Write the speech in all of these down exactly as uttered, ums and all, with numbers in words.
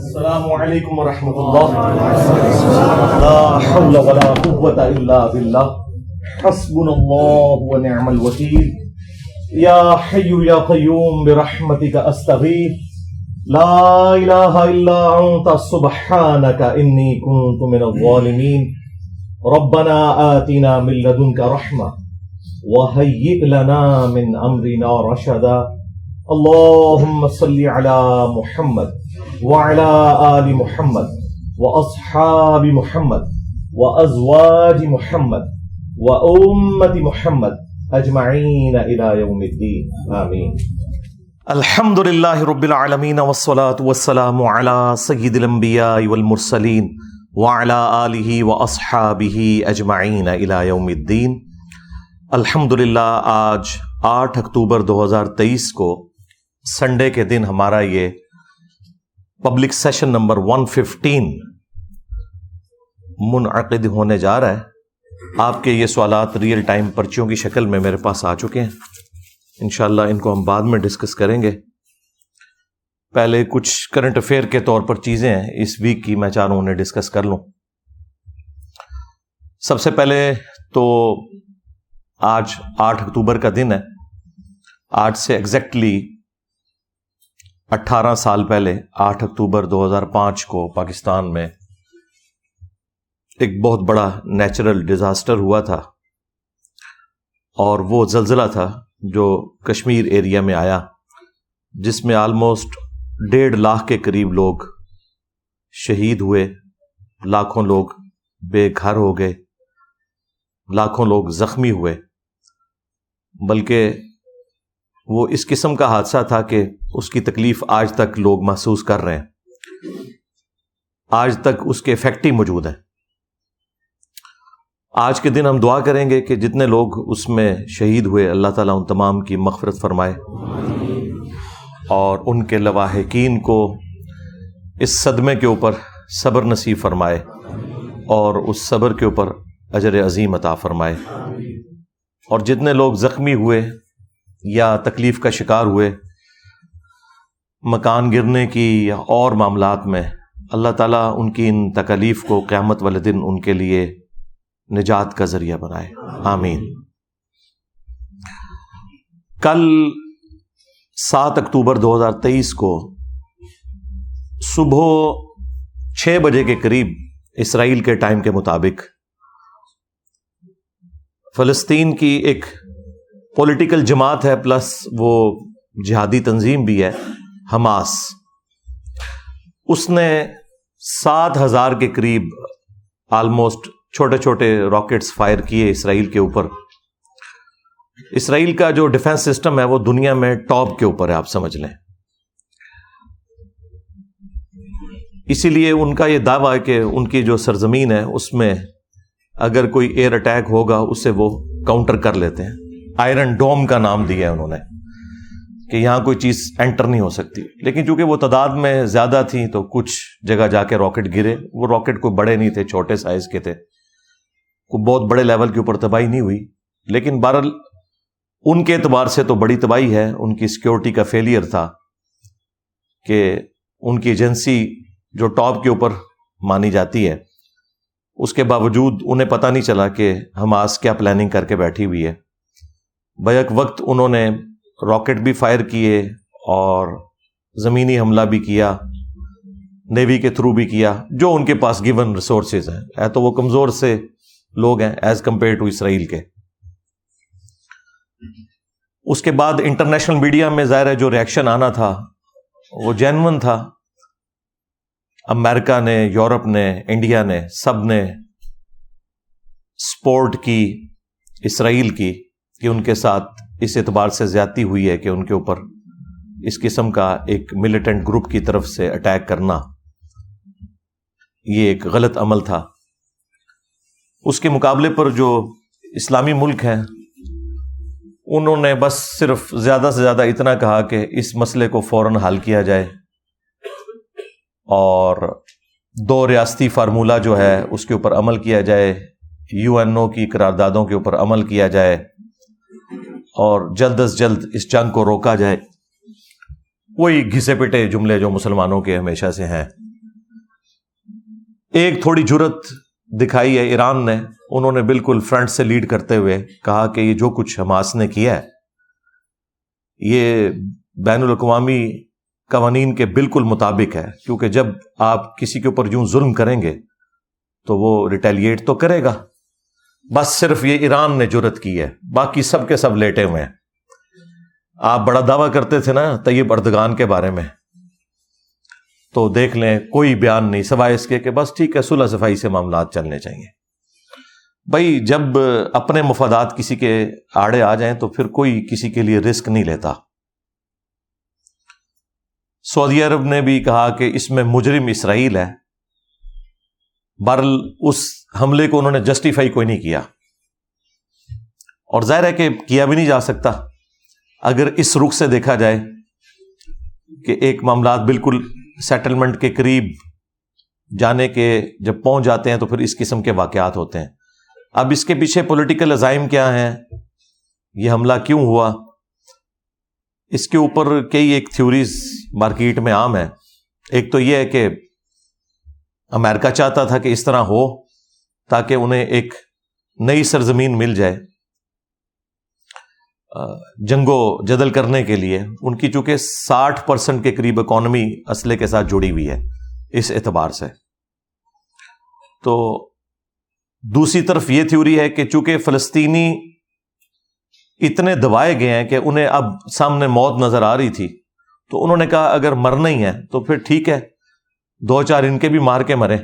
السلام علیکم ورحمۃ اللہ. لا حول ولا قوۃ الا باللہ. حسبنا اللہ ونعم الوکیل. یا حی یا قیوم برحمتک استغیث. لا الہ الا انت سبحانک انی کنت من الظالمین. ربنا آتنا من لدنک رحمہ وہیئ لنا من امرنا رشدا. اللہم صلی علی محمد وعلى آل محمد وأصحاب محمد وأزواج محمد وأمة محمد أجمعين إلى يوم الدين آمين. الحمد لله رب العالمين والصلاة والسلام على سيد الأنبياء والمرسلين وعلى آله وأصحابه أجمعين إلى يوم الدين. الحمد للہ آج آٹھ اکتوبر دو ہزار تیئیس کو سنڈے کے دن ہمارا یہ پبلک سیشن نمبر ایک سو پندرہ منعقد ہونے جا رہا ہے. آپ کے یہ سوالات ریئل ٹائم پرچیوں کی شکل میں میرے پاس آ چکے ہیں. انشاءاللہ ان کو ہم بعد میں ڈسکس کریں گے. پہلے کچھ کرنٹ افیئر کے طور پر چیزیں ہیں اس ویک کی، میں چاہ رہا ہوں انہیں ڈسکس کر لوں. سب سے پہلے تو آج آٹھ اکتوبر کا دن ہے. آج سے ایگزیکٹلی اٹھارہ سال پہلے آٹھ اکتوبر دو ہزار پانچ کو پاکستان میں ایک بہت بڑا نیچرل ڈیزاسٹر ہوا تھا، اور وہ زلزلہ تھا جو کشمیر ایریا میں آیا، جس میں آلموسٹ ڈیڑھ لاکھ کے قریب لوگ شہید ہوئے، لاکھوں لوگ بے گھر ہو گئے، لاکھوں لوگ زخمی ہوئے. بلکہ وہ اس قسم کا حادثہ تھا کہ اس کی تکلیف آج تک لوگ محسوس کر رہے ہیں، آج تک اس کے افیکٹ ہی موجود ہیں. آج کے دن ہم دعا کریں گے کہ جتنے لوگ اس میں شہید ہوئے اللہ تعالیٰ ان تمام کی مغفرت فرمائے، اور ان کے لواحقین کو اس صدمے کے اوپر صبر نصیب فرمائے، اور اس صبر کے اوپر اجر عظیم عطا فرمائے. اور جتنے لوگ زخمی ہوئے یا تکلیف کا شکار ہوئے مکان گرنے کی یا اور معاملات میں، اللہ تعالیٰ ان کی ان تکلیف کو قیامت والے دن ان کے لیے نجات کا ذریعہ بنائے، آمین. کل سات اکتوبر دو ہزار تیئیس کو صبح چھ بجے کے قریب اسرائیل کے ٹائم کے مطابق فلسطین کی ایک پولیٹیکل جماعت ہے پلس وہ جہادی تنظیم بھی ہے، حماس، اس نے سات ہزار کے قریب آلموسٹ چھوٹے چھوٹے راکٹس فائر کیے اسرائیل کے اوپر. اسرائیل کا جو ڈیفنس سسٹم ہے وہ دنیا میں ٹاپ کے اوپر ہے، آپ سمجھ لیں. اسی لیے ان کا یہ دعویٰ ہے کہ ان کی جو سرزمین ہے اس میں اگر کوئی ایئر اٹیک ہوگا اسے وہ کاؤنٹر کر لیتے ہیں. آئرن ڈوم کا نام دیا ہے انہوں نے کہ یہاں کوئی چیز انٹر نہیں ہو سکتی. لیکن چونکہ وہ تعداد میں زیادہ تھیں تو کچھ جگہ جا کے راکٹ گرے. وہ راکٹ کوئی بڑے نہیں تھے، چھوٹے سائز کے تھے، کوئی بہت بڑے لیول کے اوپر تباہی نہیں ہوئی. لیکن بہرحال ان کے اعتبار سے تو بڑی تباہی ہے. ان کی سیکیورٹی کا فیلئر تھا کہ ان کی ایجنسی جو ٹاپ کے اوپر مانی جاتی ہے اس کے باوجود انہیں پتہ نہیں چلا کہ حماس کیا پلاننگ کر کے بیٹھی ہوئی ہے. بیک وقت انہوں نے راکٹ بھی فائر کیے اور زمینی حملہ بھی کیا، نیوی کے تھرو بھی کیا، جو ان کے پاس گیون ریسورسز ہیں. اے تو وہ کمزور سے لوگ ہیں ایز کمپیئر ٹو اسرائیل کے. اس کے بعد انٹرنیشنل میڈیا میں ظاہر ہے جو ریئیکشن آنا تھا وہ جینون تھا. امریکہ نے، یورپ نے، انڈیا نے، سب نے سپورٹ کی اسرائیل کی کہ ان کے ساتھ اس اعتبار سے زیادتی ہوئی ہے کہ ان کے اوپر اس قسم کا ایک ملیٹنٹ گروپ کی طرف سے اٹیک کرنا یہ ایک غلط عمل تھا. اس کے مقابلے پر جو اسلامی ملک ہیں انہوں نے بس صرف زیادہ سے زیادہ اتنا کہا کہ اس مسئلے کو فوراً حل کیا جائے، اور دو ریاستی فارمولہ جو ہے اس کے اوپر عمل کیا جائے، یو این او کی قراردادوں کے اوپر عمل کیا جائے، اور جلد از جلد اس جنگ کو روکا جائے. وہی گھسے پٹے جملے جو مسلمانوں کے ہمیشہ سے ہیں. ایک تھوڑی جرت دکھائی ہے ایران نے، انہوں نے بالکل فرنٹ سے لیڈ کرتے ہوئے کہا کہ یہ جو کچھ حماس نے کیا ہے یہ بین الاقوامی قوانین کے بالکل مطابق ہے، کیونکہ جب آپ کسی کے اوپر یوں ظلم کریں گے تو وہ ریٹیلیٹ تو کرے گا، بس صرف یہ ایران نے جرت کی ہے، باقی سب کے سب لیٹے ہوئے ہیں۔ آپ بڑا دعویٰ کرتے تھے نا طیب اردگان کے بارے میں، تو دیکھ لیں کوئی بیان نہیں سوائے اس کے کہ بس ٹھیک ہے صلح صفائی سے معاملات چلنے چاہیے۔ بھائی جب اپنے مفادات کسی کے آڑے آ جائیں تو پھر کوئی کسی کے لیے رسک نہیں لیتا۔ سعودی عرب نے بھی کہا کہ اس میں مجرم اسرائیل ہے، بہرحال اس حملے کو انہوں نے جسٹیفائی کوئی نہیں کیا، اور ظاہر ہے کہ کیا بھی نہیں جا سکتا اگر اس رخ سے دیکھا جائے کہ ایک معاملات بالکل سیٹلمنٹ کے قریب جانے کے جب پہنچ جاتے ہیں تو پھر اس قسم کے واقعات ہوتے ہیں۔ اب اس کے پیچھے پولیٹیکل عزائم کیا ہیں، یہ حملہ کیوں ہوا، اس کے اوپر کئی ایک تھیوریز مارکیٹ میں عام ہیں۔ ایک تو یہ ہے کہ امریکہ چاہتا تھا کہ اس طرح ہو تاکہ انہیں ایک نئی سرزمین مل جائے جنگ و جدل کرنے کے لیے، ان کی چونکہ ساٹھ پرسنٹ کے قریب اکانومی اسلحے کے ساتھ جڑی ہوئی ہے اس اعتبار سے۔ تو دوسری طرف یہ تھیوری ہے کہ چونکہ فلسطینی اتنے دبائے گئے ہیں کہ انہیں اب سامنے موت نظر آ رہی تھی، تو انہوں نے کہا اگر مرنا ہی ہے تو پھر ٹھیک ہے دو چار ان کے بھی مار کے مرے،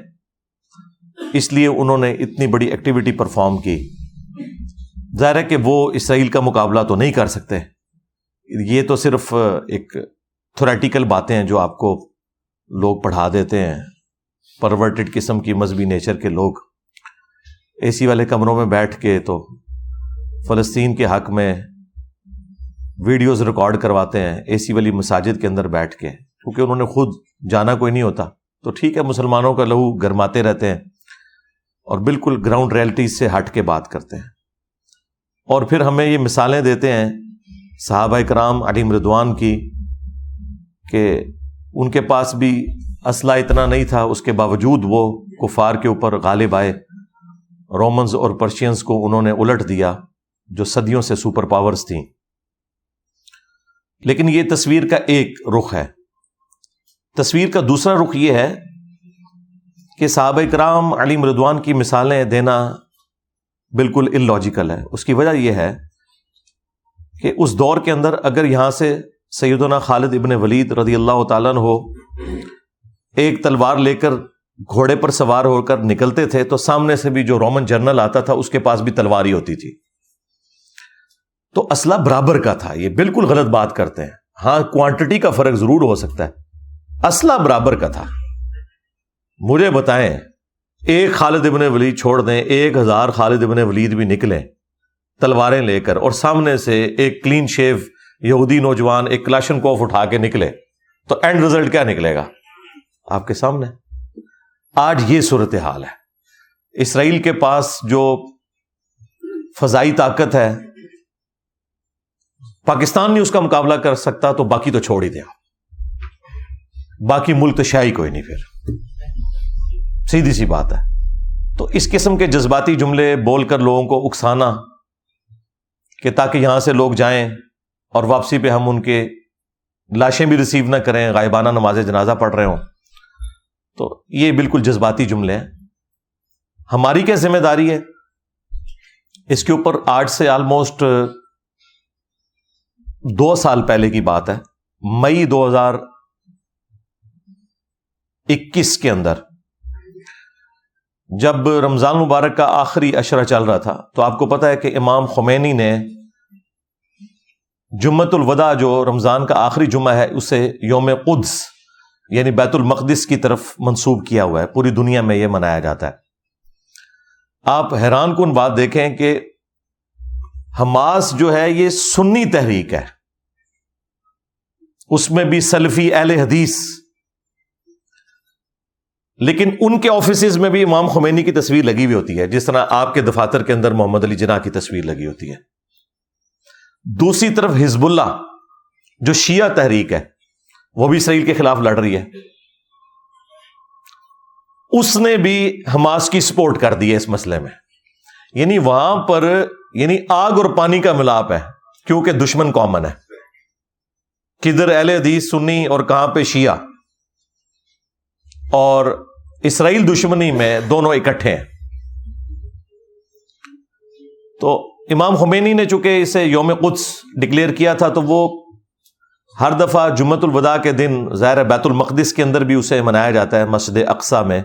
اس لیے انہوں نے اتنی بڑی ایکٹیویٹی پرفارم کی۔ ظاہر ہے کہ وہ اسرائیل کا مقابلہ تو نہیں کر سکتے، یہ تو صرف ایک تھوریٹیکل باتیں ہیں جو آپ کو لوگ پڑھا دیتے ہیں، پرورٹڈ قسم کی مذہبی نیچر کے لوگ اے سی والے کمروں میں بیٹھ کے تو فلسطین کے حق میں ویڈیوز ریکارڈ کرواتے ہیں اے سی والی مساجد کے اندر بیٹھ کے، کیونکہ انہوں نے خود جانا کوئی نہیں ہوتا، تو ٹھیک ہے مسلمانوں کا لہو گرماتے رہتے ہیں اور بالکل گراؤنڈ ریئلٹیز سے ہٹ کے بات کرتے ہیں۔ اور پھر ہمیں یہ مثالیں دیتے ہیں صحابہ کرام علیہم رضوان کی کہ ان کے پاس بھی اسلحہ اتنا نہیں تھا، اس کے باوجود وہ کفار کے اوپر غالب آئے، رومنز اور پرشینز کو انہوں نے الٹ دیا جو صدیوں سے سپر پاورز تھیں۔ لیکن یہ تصویر کا ایک رخ ہے۔ تصویر کا دوسرا رخ یہ ہے کہ صحابہ کرام علیہم رضوان کی مثالیں دینا بالکل ان لوجیکل ہے۔ اس کی وجہ یہ ہے کہ اس دور کے اندر اگر یہاں سے سیدنا خالد ابن ولید رضی اللہ تعالیٰ عنہ ایک تلوار لے کر گھوڑے پر سوار ہو کر نکلتے تھے تو سامنے سے بھی جو رومن جنرل آتا تھا اس کے پاس بھی تلوار ہی ہوتی تھی، تو اسلحہ برابر کا تھا۔ یہ بالکل غلط بات کرتے ہیں، ہاں کوانٹٹی کا فرق ضرور ہو سکتا ہے، اسلحہ برابر کا تھا۔ مجھے بتائیں ایک خالد ابن ولید چھوڑ دیں، ایک ہزار خالد ابن ولید بھی نکلیں تلواریں لے کر اور سامنے سے ایک کلین شیو یہودی نوجوان ایک کلاشن کوف اٹھا کے نکلے تو اینڈ رزلٹ کیا نکلے گا آپ کے سامنے؟ آج یہ صورتحال ہے۔ اسرائیل کے پاس جو فضائی طاقت ہے، پاکستان نہیں اس کا مقابلہ کر سکتا تو باقی تو چھوڑ ہی دیا، باقی ملک تو شاہی کوئی نہیں، پھر سیدھی سی بات ہے۔ تو اس قسم کے جذباتی جملے بول کر لوگوں کو اکسانا کہ تاکہ یہاں سے لوگ جائیں اور واپسی پہ ہم ان کے لاشیں بھی ریسیو نہ کریں، غائبانہ نماز جنازہ پڑھ رہے ہوں، تو یہ بالکل جذباتی جملے ہیں۔ ہماری کیا ذمہ داری ہے اس کے اوپر؟ آج سے آلموسٹ دو سال پہلے کی بات ہے، مئی دو ہزار اکیس کے اندر جب رمضان مبارک کا آخری عشرہ چل رہا تھا تو آپ کو پتا ہے کہ امام خمینی نے جمعۃ الوداع جو رمضان کا آخری جمعہ ہے اسے یوم قدس یعنی بیت المقدس کی طرف منسوب کیا ہوا ہے، پوری دنیا میں یہ منایا جاتا ہے۔ آپ حیران کن بات دیکھیں کہ حماس جو ہے یہ سنی تحریک ہے، اس میں بھی سلفی اہل حدیث، لیکن ان کے آفیسز میں بھی امام خمینی کی تصویر لگی ہوئی ہوتی ہے، جس طرح آپ کے دفاتر کے اندر محمد علی جناح کی تصویر لگی ہوتی ہے۔ دوسری طرف حزب اللہ جو شیعہ تحریک ہے وہ بھی اسرائیل کے خلاف لڑ رہی ہے، اس نے بھی حماس کی سپورٹ کر دی ہے اس مسئلے میں. یعنی وہاں پر یعنی آگ اور پانی کا ملاپ ہے کیونکہ دشمن کامن ہے، کدھر اہل حدیث سنی اور کہاں پہ شیعہ، اور اسرائیل دشمنی میں دونوں اکٹھے ہیں. تو امام خمینی نے چونکہ اسے یوم قدس ڈکلیئر کیا تھا، تو وہ ہر دفعہ جمعۃ الوداع کے دن ظاہر بیت المقدس کے اندر بھی اسے منایا جاتا ہے، مسجد اقصیٰ میں،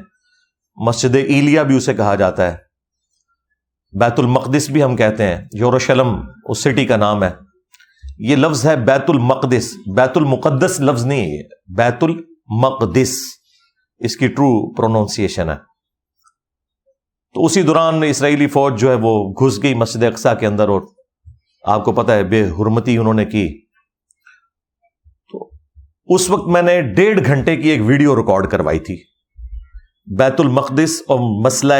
مسجد ایلیا بھی اسے کہا جاتا ہے، بیت المقدس بھی ہم کہتے ہیں، یروشلم اس سٹی کا نام ہے. یہ لفظ ہے بیت المقدس، بیت المقدس لفظ نہیں ہے، بیت المقدس اس کی ٹرو پروننسیشن ہے. تو اسی دوران اسرائیلی فوج جو ہے وہ گھس گئی مسجد اقصیٰ کے اندر، اور آپ کو پتہ ہے بے حرمتی انہوں نے کی. تو اس وقت میں نے ڈیڑھ گھنٹے کی ایک ویڈیو ریکارڈ کروائی تھی بیت المقدس اور مسئلہ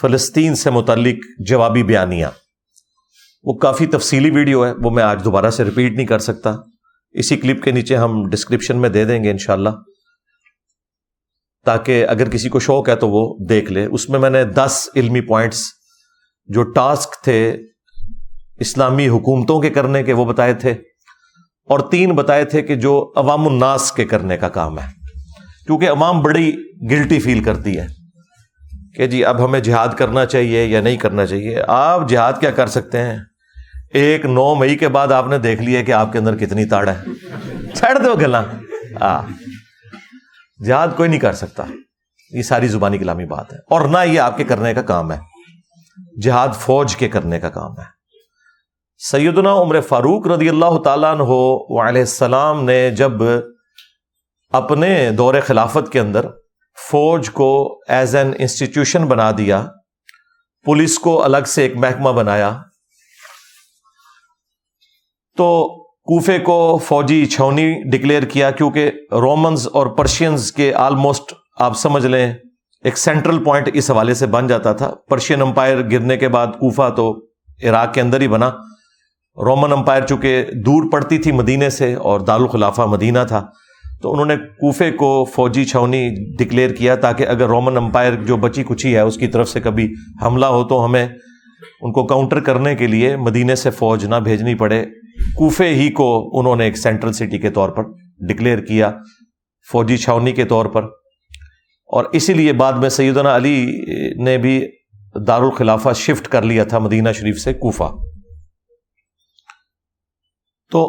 فلسطین سے متعلق جوابی بیانیہ. وہ کافی تفصیلی ویڈیو ہے، وہ میں آج دوبارہ سے ریپیٹ نہیں کر سکتا، اسی کلپ کے نیچے ہم ڈسکرپشن میں دے دیں گے انشاءاللہ، تاکہ اگر کسی کو شوق ہے تو وہ دیکھ لے. اس میں میں نے دس علمی پوائنٹس جو ٹاسک تھے اسلامی حکومتوں کے کرنے کے وہ بتائے تھے، اور تین بتائے تھے کہ جو عوام الناس کے کرنے کا کام ہے، کیونکہ عوام بڑی گلٹی فیل کرتی ہے کہ جی اب ہمیں جہاد کرنا چاہیے یا نہیں کرنا چاہیے. آپ جہاد کیا کر سکتے ہیں، ایک نو مئی کے بعد آپ نے دیکھ لیا کہ آپ کے اندر کتنی تاڑ ہے، چھڑ دو گلا. جہاد کوئی نہیں کر سکتا، یہ ساری زبانی کلامی بات ہے، اور نہ یہ آپ کے کرنے کا کام ہے، جہاد فوج کے کرنے کا کام ہے. سیدنا عمر فاروق رضی اللہ تعالیٰ عنہ علیہ السلام نے جب اپنے دور خلافت کے اندر فوج کو ایز این انسٹیٹیوشن بنا دیا، پولیس کو الگ سے ایک محکمہ بنایا، تو کوفے کو فوجی چھاؤنی ڈکلیئر کیا، کیونکہ رومنز اور پرشینز کے آلموسٹ آپ سمجھ لیں ایک سینٹرل پوائنٹ اس حوالے سے بن جاتا تھا. پرشین امپائر گرنے کے بعد کوفہ تو عراق کے اندر ہی بنا، رومن امپائر چونکہ دور پڑتی تھی مدینے سے اور دارالخلافہ مدینہ تھا، تو انہوں نے کوفے کو فوجی چھاؤنی ڈکلیئر کیا تاکہ اگر رومن امپائر جو بچی کچھی ہے اس کی طرف سے کبھی حملہ ہو تو ہمیں ان کو کاؤنٹر کرنے کے لیے مدینے سے فوج نہ بھیجنی پڑے. کوفے ہی کو انہوں نے ایک سینٹرل سٹی کے طور پر ڈکلیئر کیا فوجی چھاؤنی کے طور پر، اور اسی لیے بعد میں سیدنا علی نے بھی دارالخلافہ شفٹ کر لیا تھا مدینہ شریف سے کوفہ. تو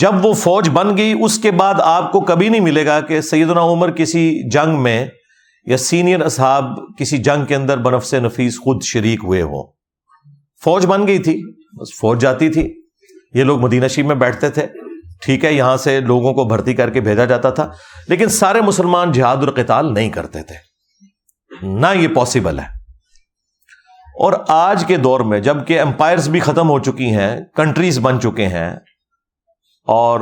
جب وہ فوج بن گئی اس کے بعد آپ کو کبھی نہیں ملے گا کہ سیدنا عمر کسی جنگ میں یا سینئر اصحاب کسی جنگ کے اندر بنفس نفیس خود شریک ہوئے ہوں. فوج بن گئی تھی، بس فوج جاتی تھی، یہ لوگ مدینہ شریف میں بیٹھتے تھے، ٹھیک ہے، یہاں سے لوگوں کو بھرتی کر کے بھیجا جاتا تھا، لیکن سارے مسلمان جہاد القتال نہیں کرتے تھے، نہ یہ پاسبل ہے. اور آج کے دور میں جب کہ امپائرز بھی ختم ہو چکی ہیں، کنٹریز بن چکے ہیں، اور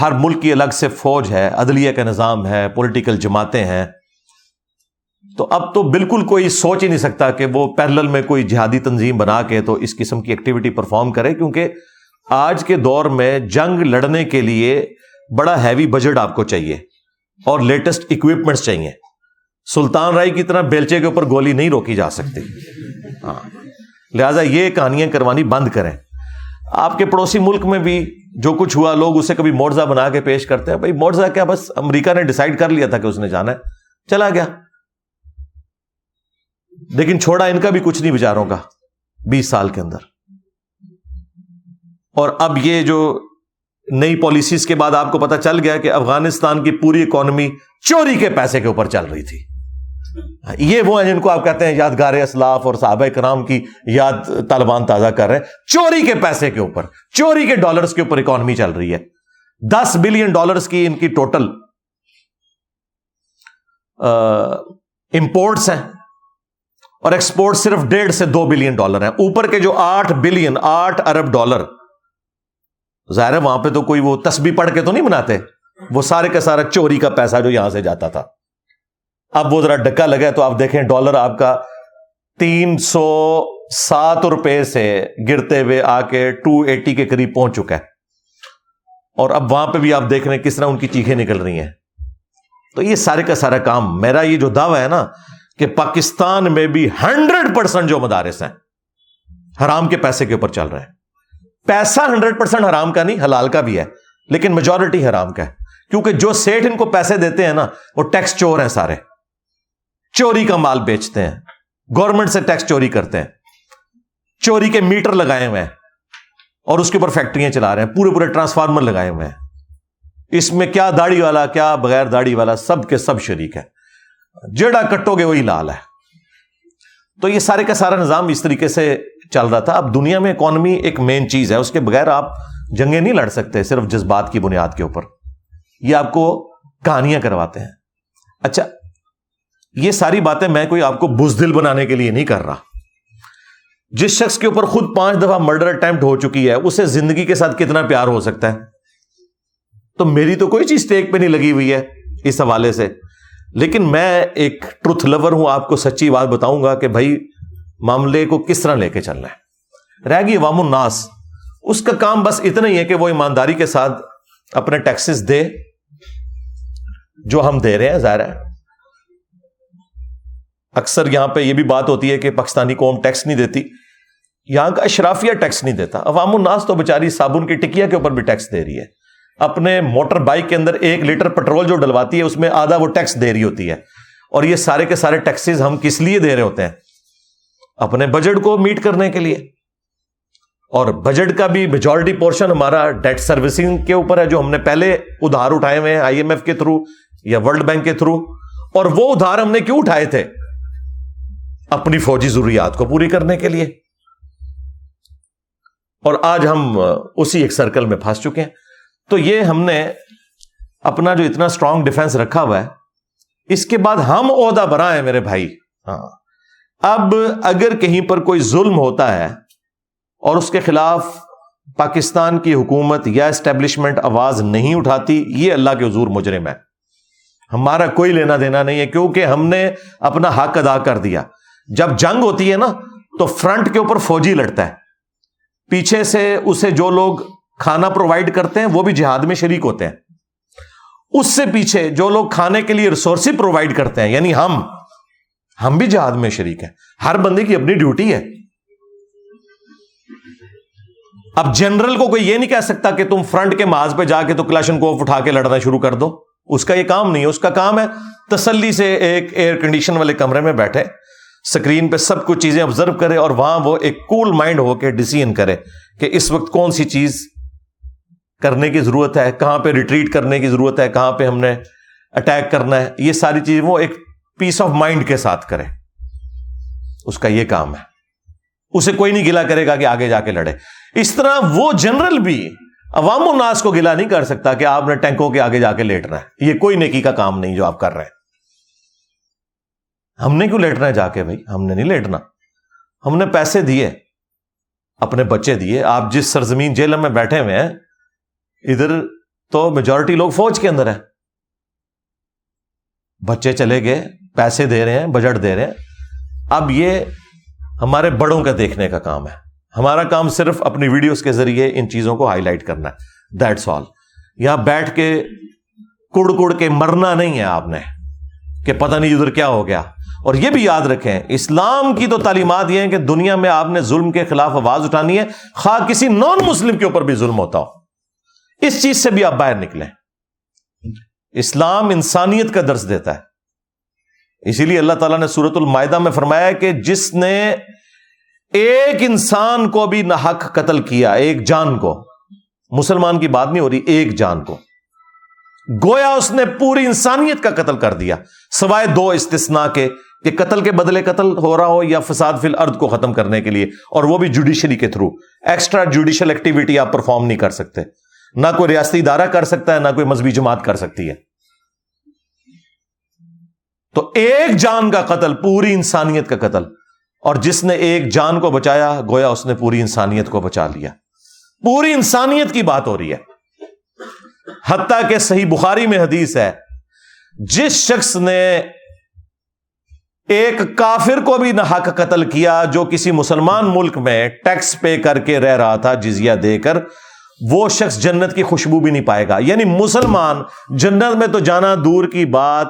ہر ملک کی الگ سے فوج ہے، عدلیہ کا نظام ہے، پولیٹیکل جماعتیں ہیں، تو اب تو بالکل کوئی سوچ ہی نہیں سکتا کہ وہ پیرلل میں کوئی جہادی تنظیم بنا کے تو اس قسم کی ایکٹیویٹی پرفارم کرے، کیونکہ آج کے دور میں جنگ لڑنے کے لیے بڑا ہیوی بجٹ آپ کو چاہیے اور لیٹسٹ اکوپمنٹس چاہیے. سلطان رائی کی طرح بیلچے کے اوپر گولی نہیں روکی جا سکتی. ہاں، لہٰذا یہ کہانیاں کروانی بند کریں. آپ کے پڑوسی ملک میں بھی جو کچھ ہوا لوگ اسے کبھی معجزہ بنا کے پیش کرتے ہیں. بھائی معجزہ کیا، بس امریکہ نے ڈیسائیڈ کر لیا تھا کہ اس نے جانا ہے، چلا گیا، لیکن چھوڑا ان کا بھی کچھ نہیں بیچاروں کا بیس سال کے اندر. اور اب یہ جو نئی پالیسیز کے بعد آپ کو پتا چل گیا کہ افغانستان کی پوری اکانومی چوری کے پیسے کے اوپر چل رہی تھی. یہ وہ ہیں جن کو آپ کہتے ہیں یادگار اسلاف اور صحابہ کرام کی یاد طالبان تازہ کر رہے ہیں. چوری کے پیسے کے اوپر، چوری کے ڈالرز کے اوپر اکانومی چل رہی ہے. دس بلین ڈالرز کی ان کی ٹوٹل امپورٹس ہیں اور ایکسپورٹ صرف ڈیڑھ سے دو بلین ڈالر ہیں. اوپر کے جو آٹھ بلین آٹھ ارب ڈالر، ظاہر ہے وہاں پہ تو کوئی وہ تسبیح پڑھ کے تو نہیں بناتے، وہ سارے کا سارا چوری کا پیسہ جو یہاں سے جاتا تھا. اب وہ ذرا ڈکا لگا تو آپ دیکھیں ڈالر آپ کا تین سو سات روپے سے گرتے ہوئے آ کے ٹو ایٹی کے قریب پہنچ چکا ہے. اور اب وہاں پہ بھی آپ دیکھ رہے ہیں کس طرح ان کی چیخیں نکل رہی ہیں تو یہ سارے کا سارا کام، میرا یہ جو دعویٰ ہے نا کہ پاکستان میں بھی ہنڈریڈ پرسینٹ جو مدارس ہیں حرام کے پیسے کے اوپر چل رہے ہیں. پیسہ ہنڈریڈ پرسینٹ حرام کا نہیں، حلال کا بھی ہے، لیکن میجورٹی حرام کا ہے، کیونکہ جو سیٹ ان کو پیسے دیتے ہیں نا وہ ٹیکس چور ہیں، سارے چوری کا مال بیچتے ہیں، گورنمنٹ سے ٹیکس چوری کرتے ہیں، چوری کے میٹر لگائے ہوئے ہیں اور اس کے اوپر فیکٹریاں چلا رہے ہیں، پورے پورے ٹرانسفارمر لگائے ہوئے ہیں، اس میں کیا داڑھی والا کیا بغیر داڑھی والا سب کے سب شریک ہے، جڑا کٹو گے وہی لال ہے. تو یہ سارے کا سارا نظام اس طریقے سے چل رہا تھا. اب دنیا میں اکانومی ایک مین چیز ہے، اس کے بغیر آپ جنگیں نہیں لڑ سکتے صرف جذبات کی بنیاد کے اوپر. یہ آپ کو کہانیاں کرواتے ہیں. اچھا، یہ ساری باتیں میں کوئی آپ کو بزدل بنانے کے لیے نہیں کر رہا. جس شخص کے اوپر خود پانچ دفعہ مرڈر اٹیمپٹ ہو چکی ہے اسے زندگی کے ساتھ کتنا پیار ہو سکتا ہے؟ تو میری تو کوئی چیز ٹیک پہ نہیں لگی ہوئی ہے اس حوالے سے، لیکن میں ایک ٹروتھ لور ہوں، آپ کو سچی بات بتاؤں گا کہ بھائی معاملے کو کس طرح لے کے چلنا ہے. رہ گئی عوام الناس، اس کا کام بس اتنا ہی ہے کہ وہ ایمانداری کے ساتھ اپنے ٹیکسز دے جو ہم دے رہے ہیں. ظاہر ہے اکثر یہاں پہ یہ بھی بات ہوتی ہے کہ پاکستانی قوم ٹیکس نہیں دیتی، یہاں کا اشرافیہ ٹیکس نہیں دیتا. عوام الناس تو بیچاری صابن کی ٹکیا کے اوپر بھی ٹیکس دے رہی ہے، اپنے موٹر بائک کے اندر ایک لیٹر پٹرول جو ڈلواتی ہے اس میں آدھا وہ ٹیکس دے رہی ہوتی ہے. اور یہ سارے کے سارے ٹیکسز ہم کس لیے دے رہے ہوتے ہیں؟ اپنے بجٹ کو میٹ کرنے کے لیے. اور بجٹ کا بھی میجورٹی پورشن ہمارا ڈیٹ سروسنگ کے اوپر ہے، جو ہم نے پہلے ادھار اٹھائے ہوئے ہیں آئی ایم ایف کے تھرو یا ورلڈ بینک کے تھرو. اور وہ ادھار ہم نے کیوں اٹھائے تھے؟ اپنی فوجی ضروریات کو پوری کرنے کے لیے. اور آج ہم اسی ایک سرکل میں پھنس چکے ہیں. تو یہ ہم نے اپنا جو اتنا اسٹرانگ ڈیفینس رکھا ہوا ہے، اس کے بعد ہم عہدہ برا ہے میرے بھائی. ہاں، اب اگر کہیں پر کوئی ظلم ہوتا ہے اور اس کے خلاف پاکستان کی حکومت یا اسٹیبلشمنٹ آواز نہیں اٹھاتی، یہ اللہ کے حضور مجرم ہے. ہمارا کوئی لینا دینا نہیں ہے، کیونکہ ہم نے اپنا حق ادا کر دیا. جب جنگ ہوتی ہے نا تو فرنٹ کے اوپر فوجی لڑتا ہے، پیچھے سے اسے جو لوگ کھانا پرووائڈ کرتے ہیں وہ بھی جہاد میں شریک ہوتے ہیں. اس سے پیچھے جو لوگ کھانے کے لیے ریسورس پرووائڈ کرتے ہیں، یعنی ہم ہم بھی جہاد میں شریک ہیں. ہر بندے کی اپنی ڈیوٹی ہے. اب جنرل کو کوئی یہ نہیں کہہ سکتا کہ تم فرنٹ کے محاذ پہ جا کے تو کلاشن کوف اٹھا کے لڑنا شروع کر دو. اس کا یہ کام نہیں ہے. اس کا کام ہے تسلی سے ایک ایئر کنڈیشن والے کمرے میں بیٹھے، سکرین پہ سب کچھ چیزیں آبزرو کرے اور وہاں وہ ایک کول مائنڈ ہو کے ڈیسیژن کرے کہ اس وقت کون سی چیز کرنے کی ضرورت ہے، کہاں پہ ریٹریٹ کرنے کی ضرورت ہے، کہاں پہ ہم نے اٹیک کرنا ہے. یہ ساری چیز وہ ایک پیس آف مائنڈ کے ساتھ کرے. اس کا یہ کام ہے. اسے کوئی نہیں گلا کرے گا کہ آگے جا کے لڑے. اس طرح وہ جنرل بھی عوام الناس کو گلا نہیں کر سکتا کہ آپ نے ٹینکوں کے آگے جا کے لیٹنا ہے. یہ کوئی نیکی کا کام نہیں جو آپ کر رہے ہیں. ہم نے کیوں لیٹنا ہے جا کے؟ بھائی ہم نے نہیں لیٹنا. ہم نے پیسے دیے، اپنے بچے دیے. آپ جس سرزمین جیل میں بیٹھے ہوئے ہیں، ادھر تو میجورٹی لوگ فوج کے اندر ہیں. بچے چلے گئے، پیسے دے رہے ہیں، بجٹ دے رہے ہیں. اب یہ ہمارے بڑوں کا دیکھنے کا کام ہے. ہمارا کام صرف اپنی ویڈیوز کے ذریعے ان چیزوں کو ہائی لائٹ کرنا ہے. That's all. یہاں بیٹھ کے کڑ کڑ کے مرنا نہیں ہے آپ نے کہ پتہ نہیں ادھر کیا ہو گیا. اور یہ بھی یاد رکھیں، اسلام کی تو تعلیمات یہ ہیں کہ دنیا میں آپ نے ظلم کے خلاف آواز اٹھانی ہے، خواہ کسی نان مسلم کے اوپر بھی ظلم ہوتا ہو. اس چیز سے بھی آپ باہر نکلیں. اسلام انسانیت کا درس دیتا ہے. اسی لیے اللہ تعالیٰ نے سورۃ المائدہ میں فرمایا کہ جس نے ایک انسان کو بھی ناحق قتل کیا، ایک جان کو، مسلمان کی بات نہیں ہو رہی، ایک جان کو، گویا اس نے پوری انسانیت کا قتل کر دیا، سوائے دو استثناء کے کہ قتل کے بدلے قتل ہو رہا ہو یا فساد فی الارض کو ختم کرنے کے لیے، اور وہ بھی جوڈیشری کے تھرو. ایکسٹرا جوڈیشل ایکٹیویٹی آپ پرفارم نہیں کر سکتے، نہ کوئی ریاستی ادارہ کر سکتا ہے، نہ کوئی مذہبی جماعت کر سکتی ہے. تو ایک جان کا قتل، پوری انسانیت کا قتل. اور جس نے ایک جان کو بچایا گویا اس نے پوری انسانیت کو بچا لیا. پوری انسانیت کی بات ہو رہی ہے. حتیٰ کہ صحیح بخاری میں حدیث ہے، جس شخص نے ایک کافر کو بھی ناحق قتل کیا جو کسی مسلمان ملک میں ٹیکس پے کر کے رہ رہا تھا، جزیہ دے کر، وہ شخص جنت کی خوشبو بھی نہیں پائے گا. یعنی مسلمان جنت میں تو جانا دور کی بات،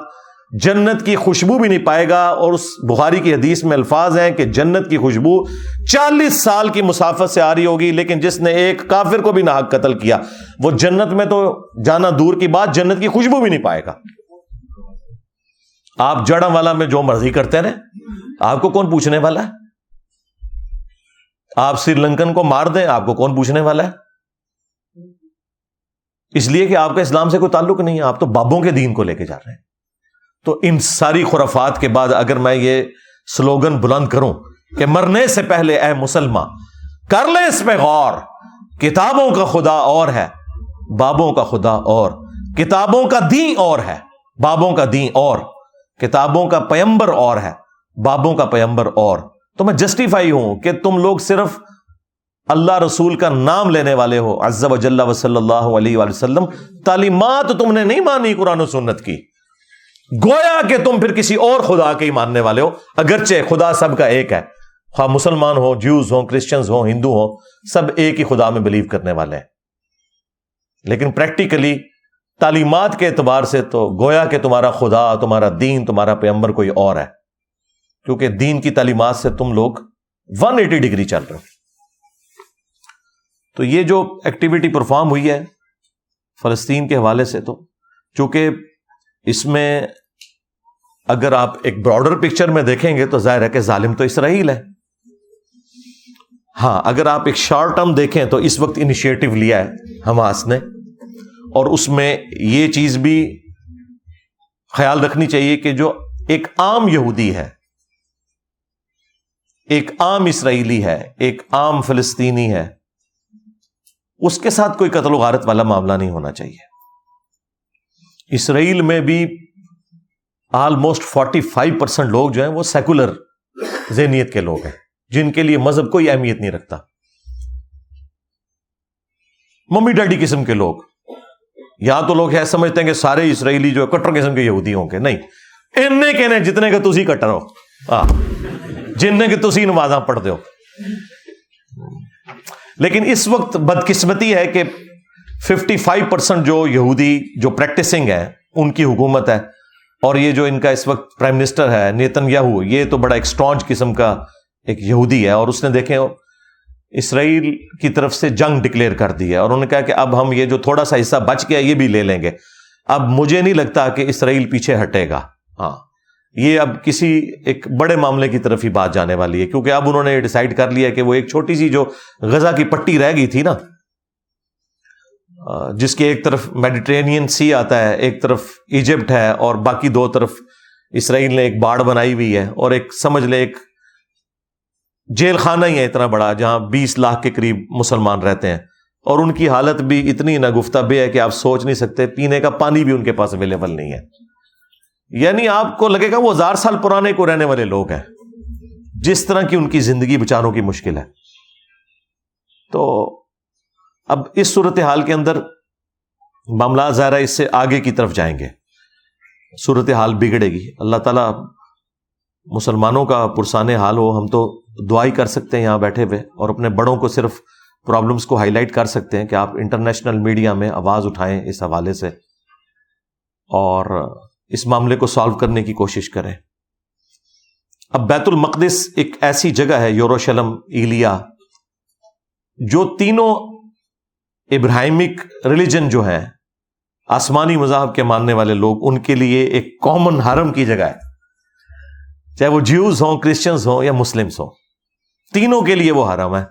جنت کی خوشبو بھی نہیں پائے گا. اور اس بخاری کی حدیث میں الفاظ ہیں کہ جنت کی خوشبو چالیس سال کی مسافت سے آ رہی ہوگی، لیکن جس نے ایک کافر کو بھی ناحق قتل کیا وہ جنت میں تو جانا دور کی بات، جنت کی خوشبو بھی نہیں پائے گا. آپ جڑا والا میں جو مرضی کرتے رہے، آپ کو کون پوچھنے والا ہے؟ آپ سری لنکن کو مار دیں، آپ کو کون پوچھنے والا ہے؟ اس لیے کہ آپ کا اسلام سے کوئی تعلق نہیں ہے، آپ تو بابوں کے دین کو لے کے جا رہے ہیں. تو ان ساری خرافات کے بعد اگر میں یہ سلوگن بلند کروں کہ مرنے سے پہلے اے مسلمان کر لے اس پہ غور، کتابوں کا خدا اور ہے، بابوں کا خدا اور، کتابوں کا دین اور ہے، بابوں کا دین اور، کتابوں کا پیمبر اور ہے، بابوں کا پیمبر اور، تو میں جسٹیفائی ہوں کہ تم لوگ صرف اللہ رسول کا نام لینے والے ہو، عز و جل و صلی اللہ علیہ وآلہ وسلم. تعلیمات تم نے نہیں مانی قرآن و سنت کی، گویا کہ تم پھر کسی اور خدا کے ہی ماننے والے ہو، اگرچہ خدا سب کا ایک ہے، خواہ مسلمان ہو، جیوز ہوں، کرسچنز ہوں، ہندو ہوں، سب ایک ہی خدا میں بلیو کرنے والے ہیں. لیکن پریکٹیکلی تعلیمات کے اعتبار سے تو گویا کہ تمہارا خدا، تمہارا دین، تمہارا پیغمبر کوئی اور ہے، کیونکہ دین کی تعلیمات سے تم لوگ ایک سو اسی ڈگری چل رہے ہو. تو یہ جو ایکٹیویٹی پرفارم ہوئی ہے فلسطین کے حوالے سے، تو چونکہ اس میں اگر آپ ایک براڈر پکچر میں دیکھیں گے تو ظاہر ہے کہ ظالم تو اسرائیل ہے. ہاں، اگر آپ ایک شارٹ ٹرم دیکھیں تو اس وقت انیشیٹو لیا ہے حماس نے، اور اس میں یہ چیز بھی خیال رکھنی چاہیے کہ جو ایک عام یہودی ہے، ایک عام اسرائیلی ہے، ایک عام فلسطینی ہے، اس کے ساتھ کوئی قتل و غارت والا معاملہ نہیں ہونا چاہیے. اسرائیل میں بھی آلموسٹ فورٹی فائیو پرسینٹ لوگ جو ہیں وہ سیکولر ذہنیت کے لوگ ہیں، جن کے لیے مذہب کوئی اہمیت نہیں رکھتا، ممی ڈیڈی قسم کے لوگ. یا تو لوگ یہ سمجھتے ہیں کہ سارے اسرائیلی جو کٹر قسم کے یہودی ہوں گے، نہیں، انہیں کہنے جتنے کہ تسی کٹر ہو، ہاں جن نے کہ تسی نمازاں پڑھتے ہو. لیکن اس وقت بدقسمتی ہے کہ ففٹی فائیو پرسینٹ جو یہودی جو پریکٹسنگ ہیں ان کی حکومت ہے، اور یہ جو ان کا اس وقت پرائم منسٹر ہے نیتن یاہو، یہ تو بڑا ایک اسٹرانج قسم کا ایک یہودی ہے، اور اس نے دیکھیں اسرائیل کی طرف سے جنگ ڈکلیئر کر دی ہے، اور انہوں نے کہا کہ اب ہم یہ جو تھوڑا سا حصہ بچ گیا یہ بھی لے لیں گے. اب مجھے نہیں لگتا کہ اسرائیل پیچھے ہٹے گا، ہاں یہ اب کسی ایک بڑے معاملے کی طرف ہی بات جانے والی ہے، کیونکہ اب انہوں نے ڈیسائیڈ کر لیا کہ وہ ایک چھوٹی سی جو غزہ کی پٹی رہ گئی تھی نا، جس کے ایک طرف میڈیٹرینین سی آتا ہے، ایک طرف ایجپٹ ہے، اور باقی دو طرف اسرائیل نے ایک باڑ بنائی ہوئی ہے، اور ایک سمجھ لے ایک جیل خانہ ہی ہے اتنا بڑا، جہاں بیس لاکھ کے قریب مسلمان رہتے ہیں، اور ان کی حالت بھی اتنی ناگفتہ بے ہے کہ آپ سوچ نہیں سکتے، پینے کا پانی بھی ان کے پاس اویلیبل نہیں ہے. یعنی آپ کو لگے گا وہ ہزار سال پرانے کو رہنے والے لوگ ہیں، جس طرح کی ان کی زندگی بچاروں کی مشکل ہے. تو اب اس صورتحال کے اندر معاملات ظاہر ہے اس سے آگے کی طرف جائیں گے، صورتحال بگڑے گی. اللہ تعالیٰ مسلمانوں کا پرسان حال ہو. ہم تو دعائی کر سکتے ہیں یہاں بیٹھے ہوئے، اور اپنے بڑوں کو صرف پرابلمس کو ہائی لائٹ کر سکتے ہیں کہ آپ انٹرنیشنل میڈیا میں آواز اٹھائیں اس حوالے سے، اور اس معاملے کو سالو کرنے کی کوشش کریں. اب بیت المقدس ایک ایسی جگہ ہے، یروشلم، ایلیا، جو تینوں ابراہیمک ریلیجن جو ہیں، آسمانی مذاہب کے ماننے والے لوگ، ان کے لیے ایک کامن حرم کی جگہ ہے، چاہے وہ جیوز ہوں، کرسچنز ہوں یا مسلمز ہوں، تینوں کے لیے وہ حرم ہے.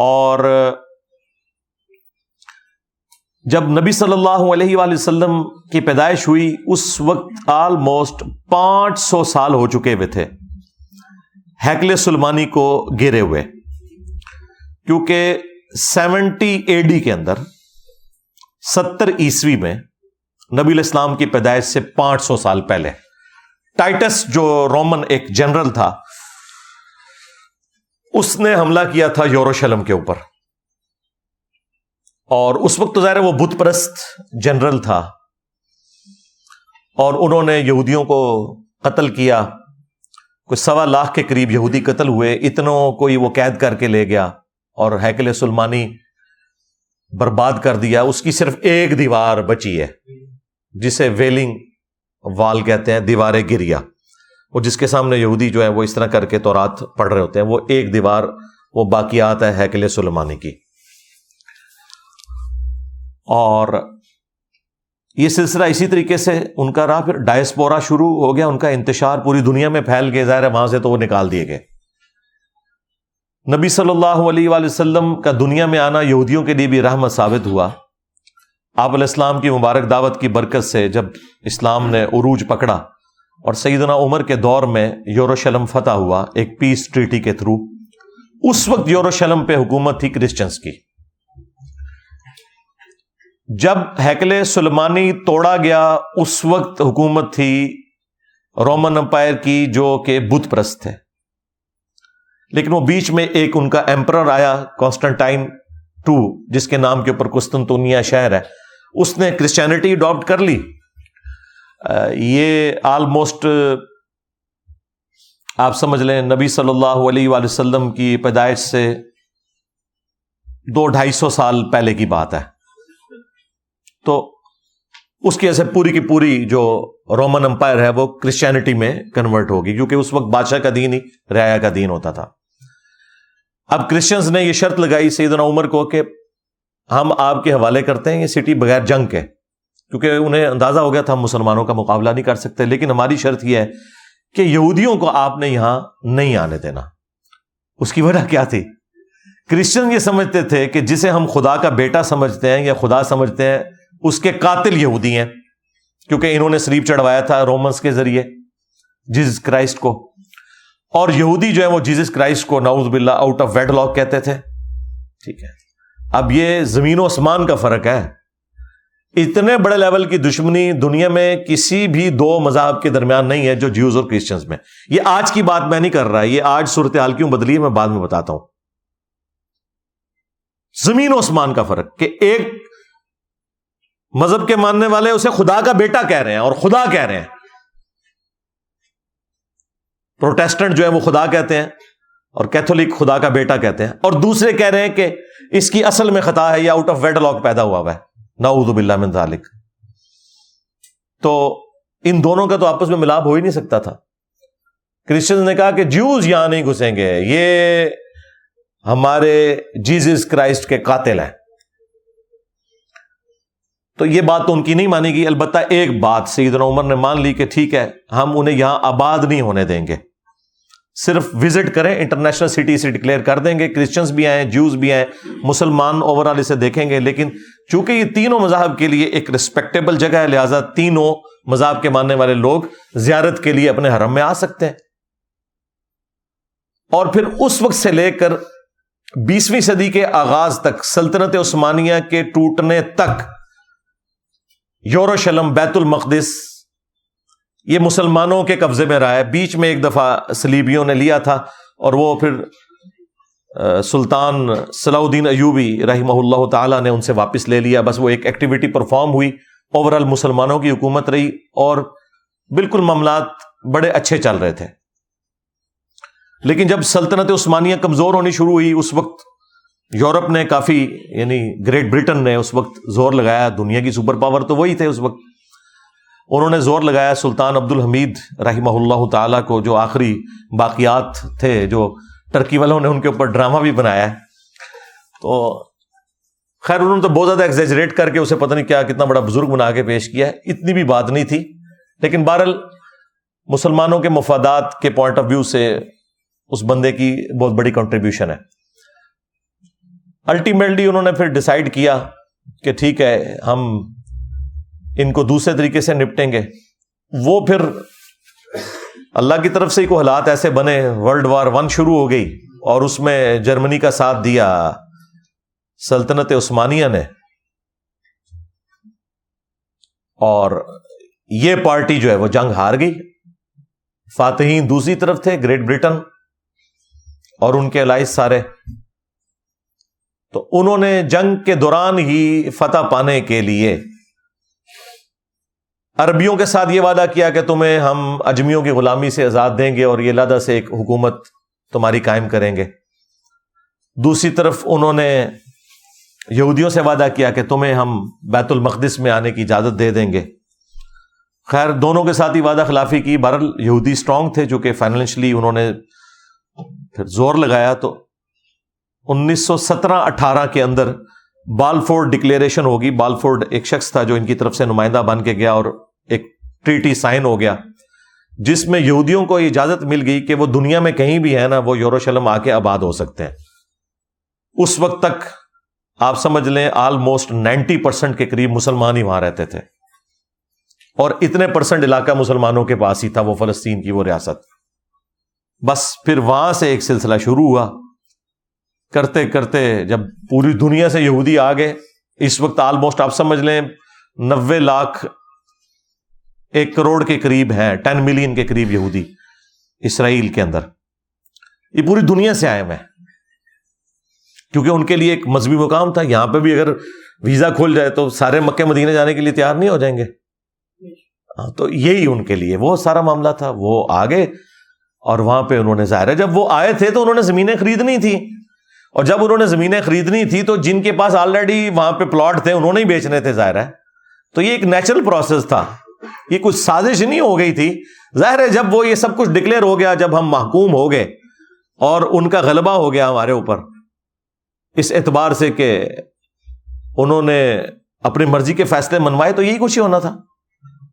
اور جب نبی صلی اللہ علیہ وآلہ وسلم کی پیدائش ہوئی اس وقت آلموسٹ پانچ سو سال ہو چکے ہوئے تھے ہیکل سلیمانی کو گرے ہوئے، کیونکہ سیونٹی اے ڈی کے اندر، ستر عیسوی میں نبی علیہ السلام کی پیدائش سے پانچ سو سال پہلے، ٹائٹس جو رومن ایک جنرل تھا، اس نے حملہ کیا تھا یروشلم کے اوپر. اور اس وقت تو ظاہر ہے وہ بت پرست جنرل تھا، اور انہوں نے یہودیوں کو قتل کیا، کوئی سوا لاکھ کے قریب یہودی قتل ہوئے، اتنوں کو ہی وہ قید کر کے لے گیا، اور ہیکل سلمانی برباد کر دیا، اس کی صرف ایک دیوار بچی ہے جسے ویلنگ وال کہتے ہیں، دیوار گریہ، وہ جس کے سامنے یہودی جو ہے وہ اس طرح کر کے تورات پڑھ رہے ہوتے ہیں، وہ ایک دیوار وہ باقیات ہے ہیکل سلیمانی کی۔ اور یہ سلسلہ اسی طریقے سے ان کا رہا، پھر ڈائسپورا شروع ہو گیا، ان کا انتشار پوری دنیا میں پھیل گئے، ظاہر ہے وہاں سے تو وہ نکال دیے گئے۔ نبی صلی اللہ علیہ وآلہ وسلم کا دنیا میں آنا یہودیوں کے لیے بھی رحمت ثابت ہوا۔ آپ علیہ السلام کی مبارک دعوت کی برکت سے جب اسلام نے عروج پکڑا اور سیدنا عمر کے دور میں یروشلم فتح ہوا ایک پیس ٹریٹی کے تھرو، اس وقت یروشلم پہ حکومت تھی کرسچنز کی۔ جب ہیکل سلیمانی توڑا گیا اس وقت حکومت تھی رومن امپائر کی جو کہ بت پرست تھے، لیکن وہ بیچ میں ایک ان کا ایمپرر آیا کانسٹنٹائن ٹو، جس کے نام کے اوپر قسطنطنیہ شہر ہے، اس نے کرسچینٹی اڈاپٹ کر لی۔ یہ آلموسٹ آپ سمجھ لیں نبی صلی اللہ علیہ وآلہ وسلم کی پیدائش سے دو ڈھائی سو سال پہلے کی بات ہے، تو اس کی وجہ سے پوری کی پوری جو رومن امپائر ہے وہ کرسچینٹی میں کنورٹ ہوگی، کیونکہ اس وقت بادشاہ کا دین ہی رعایا کا دین ہوتا تھا۔ اب کرسچنز نے یہ شرط لگائی سیدنا عمر کو کہ ہم آپ کے حوالے کرتے ہیں یہ سٹی بغیر جنگ کے، کیونکہ انہیں اندازہ ہو گیا تھا ہم مسلمانوں کا مقابلہ نہیں کر سکتے، لیکن ہماری شرط یہ ہے کہ یہودیوں کو آپ نے یہاں نہیں آنے دینا۔ اس کی وجہ کیا تھی؟ کرسچن یہ سمجھتے تھے کہ جسے ہم خدا کا بیٹا سمجھتے ہیں یا خدا سمجھتے ہیں اس کے قاتل یہودی ہیں، کیونکہ انہوں نے صلیب چڑھوایا تھا رومنز کے ذریعے جیزس کرائسٹ کو، اور یہودی جو ہے وہ جیزس کرائسٹ کو نعوذ باللہ آؤٹ آف ویڈ لاک کہتے تھے۔ ٹھیک ہے، اب یہ زمین و آسمان کا فرق ہے، اتنے بڑے لیول کی دشمنی دنیا میں کسی بھی دو مذاہب کے درمیان نہیں ہے جو جیوز اور کرسچنز میں۔ یہ آج کی بات میں نہیں کر رہا، یہ آج صورتحال کیوں بدلی ہے میں بعد میں بتاتا ہوں۔ زمین و آسمان کا فرق کہ ایک مذہب کے ماننے والے اسے خدا کا بیٹا کہہ رہے ہیں اور خدا کہہ رہے ہیں، پروٹیسٹنٹ جو ہے وہ خدا کہتے ہیں اور کیتھولک خدا کا بیٹا کہتے ہیں، اور دوسرے کہہ رہے ہیں کہ اس کی اصل میں خطا ہے یا آؤٹ آف ویڈ لاک پیدا ہوا ہوا ہے، نعوذ باللہ من ذالک۔ تو ان دونوں کا تو آپس میں ملاب ہو ہی نہیں سکتا تھا۔ کرسچنز نے کہا کہ جیوز یہاں نہیں گھسیں گے، یہ ہمارے جیزس کرائسٹ کے قاتل ہیں۔ تو یہ بات تو ان کی نہیں مانی گئی، البتہ ایک بات سیدنا عمر نے مان لی کہ ٹھیک ہے ہم انہیں یہاں آباد نہیں ہونے دیں گے، صرف وزٹ کریں، انٹرنیشنل سٹی سے ڈکلیئر کر دیں گے، کرسچنز بھی آئیں جیوز بھی آئیں، مسلمان اوور آل اسے دیکھیں گے، لیکن چونکہ یہ تینوں مذاہب کے لیے ایک ریسپیکٹیبل جگہ ہے لہٰذا تینوں مذاہب کے ماننے والے لوگ زیارت کے لیے اپنے حرم میں آ سکتے ہیں۔ اور پھر اس وقت سے لے کر بیسویں صدی کے آغاز تک، سلطنت عثمانیہ کے ٹوٹنے تک، یروشلم بیت المقدس یہ مسلمانوں کے قبضے میں رہا ہے۔ بیچ میں ایک دفعہ صلیبیوں نے لیا تھا اور وہ پھر سلطان صلاح الدین ایوبی رحمہ اللہ تعالیٰ نے ان سے واپس لے لیا، بس وہ ایک ایکٹیویٹی پرفارم ہوئی، اوور آل مسلمانوں کی حکومت رہی اور بالکل معاملات بڑے اچھے چل رہے تھے۔ لیکن جب سلطنت عثمانیہ کمزور ہونی شروع ہوئی اس وقت یورپ نے کافی، یعنی گریٹ برٹن نے اس وقت زور لگایا، دنیا کی سپر پاور تو وہی تھے اس وقت، انہوں نے زور لگایا سلطان عبد الحمید رحمہ اللہ تعالیٰ کو، جو آخری باقیات تھے جو ٹرکی والوں نے ان کے اوپر ڈرامہ بھی بنایا ہے، تو خیر انہوں نے تو بہت زیادہ ایگزیجریٹ کر کے اسے پتہ نہیں کیا کتنا بڑا بزرگ بنا کے پیش کیا ہے، اتنی بھی بات نہیں تھی، لیکن بہرحال مسلمانوں کے مفادات کے پوائنٹ آف ویو سے اس بندے کی بہت بڑی کنٹریبیوشن ہے۔ الٹیمیٹلی انہوں نے پھر ڈیسائیڈ کیا کہ ٹھیک ہے ہم ان کو دوسرے طریقے سے نپٹیں گے۔ وہ پھر اللہ کی طرف سے ہی کو حالات ایسے بنے، ورلڈ وار ون شروع ہو گئی اور اس میں جرمنی کا ساتھ دیا سلطنت عثمانیہ نے، اور یہ پارٹی جو ہے وہ جنگ ہار گئی۔ فاتحین دوسری طرف تھے، گریٹ برٹن اور ان کے الائز سارے، تو انہوں نے جنگ کے دوران ہی فتح پانے کے لیے عربیوں کے ساتھ یہ وعدہ کیا کہ تمہیں ہم اجمیوں کی غلامی سے آزاد دیں گے اور یہ علیحدہ سے ایک حکومت تمہاری قائم کریں گے۔ دوسری طرف انہوں نے یہودیوں سے وعدہ کیا کہ تمہیں ہم بیت المقدس میں آنے کی اجازت دے دیں گے. خیر دونوں کے ساتھ ہی وعدہ خلافی کی. بہرحال یہودی اسٹرانگ تھے چونکہ فائنینشلی انہوں نے پھر زور لگایا. تو انیس سو سترہ اٹھارہ کے اندر بالفور ڈکلیریشن ہوگی. بالفور ایک شخص تھا جو ان کی طرف سے نمائندہ بن کے گیا اور ایک ٹریٹی سائن ہو گیا جس میں یہودیوں کو یہ اجازت مل گئی کہ وہ دنیا میں کہیں بھی ہے نا وہ یروشلم آ کے آباد ہو سکتے ہیں. اس وقت تک آپ سمجھ لیں آلموسٹ نائنٹی پرسینٹ کے قریب مسلمان ہی وہاں رہتے تھے اور اتنے پرسنٹ علاقہ مسلمانوں کے پاس ہی تھا وہ فلسطین کی وہ ریاست. بس پھر وہاں سے ایک سلسلہ شروع ہوا کرتے کرتے جب پوری دنیا سے یہودی آ گئے. اس وقت آلموسٹ آپ سمجھ لیں نوے لاکھ ایک کروڑ کے قریب ہیں, ٹین ملین کے قریب یہودی اسرائیل کے اندر. یہ پوری دنیا سے آئے ہوئے ہیں کیونکہ ان کے لیے ایک مذہبی مقام تھا. یہاں پہ بھی اگر ویزا کھول جائے تو سارے مکہ مدینہ جانے کے لیے تیار نہیں ہو جائیں گے. تو یہی ان کے لیے وہ سارا معاملہ تھا. وہ آ گئے اور وہاں پہ انہوں نے ظاہر ہے جب وہ آئے تھے تو انہوں نے زمینیں خریدنی تھیں, اور جب انہوں نے زمینیں خریدنی تھی تو جن کے پاس آلریڈی وہاں پہ پلاٹ تھے انہوں نے ہی بیچنے تھے ظاہر ہے. تو یہ ایک نیچرل پروسیس تھا, یہ کچھ سازش نہیں ہو گئی تھی. ظاہر ہے جب وہ یہ سب کچھ ڈکلیئر ہو گیا, جب ہم محکوم ہو گئے اور ان کا غلبہ ہو گیا ہمارے اوپر اس اعتبار سے کہ انہوں نے اپنی مرضی کے فیصلے منوائے, تو یہی کچھ ہی ہونا تھا.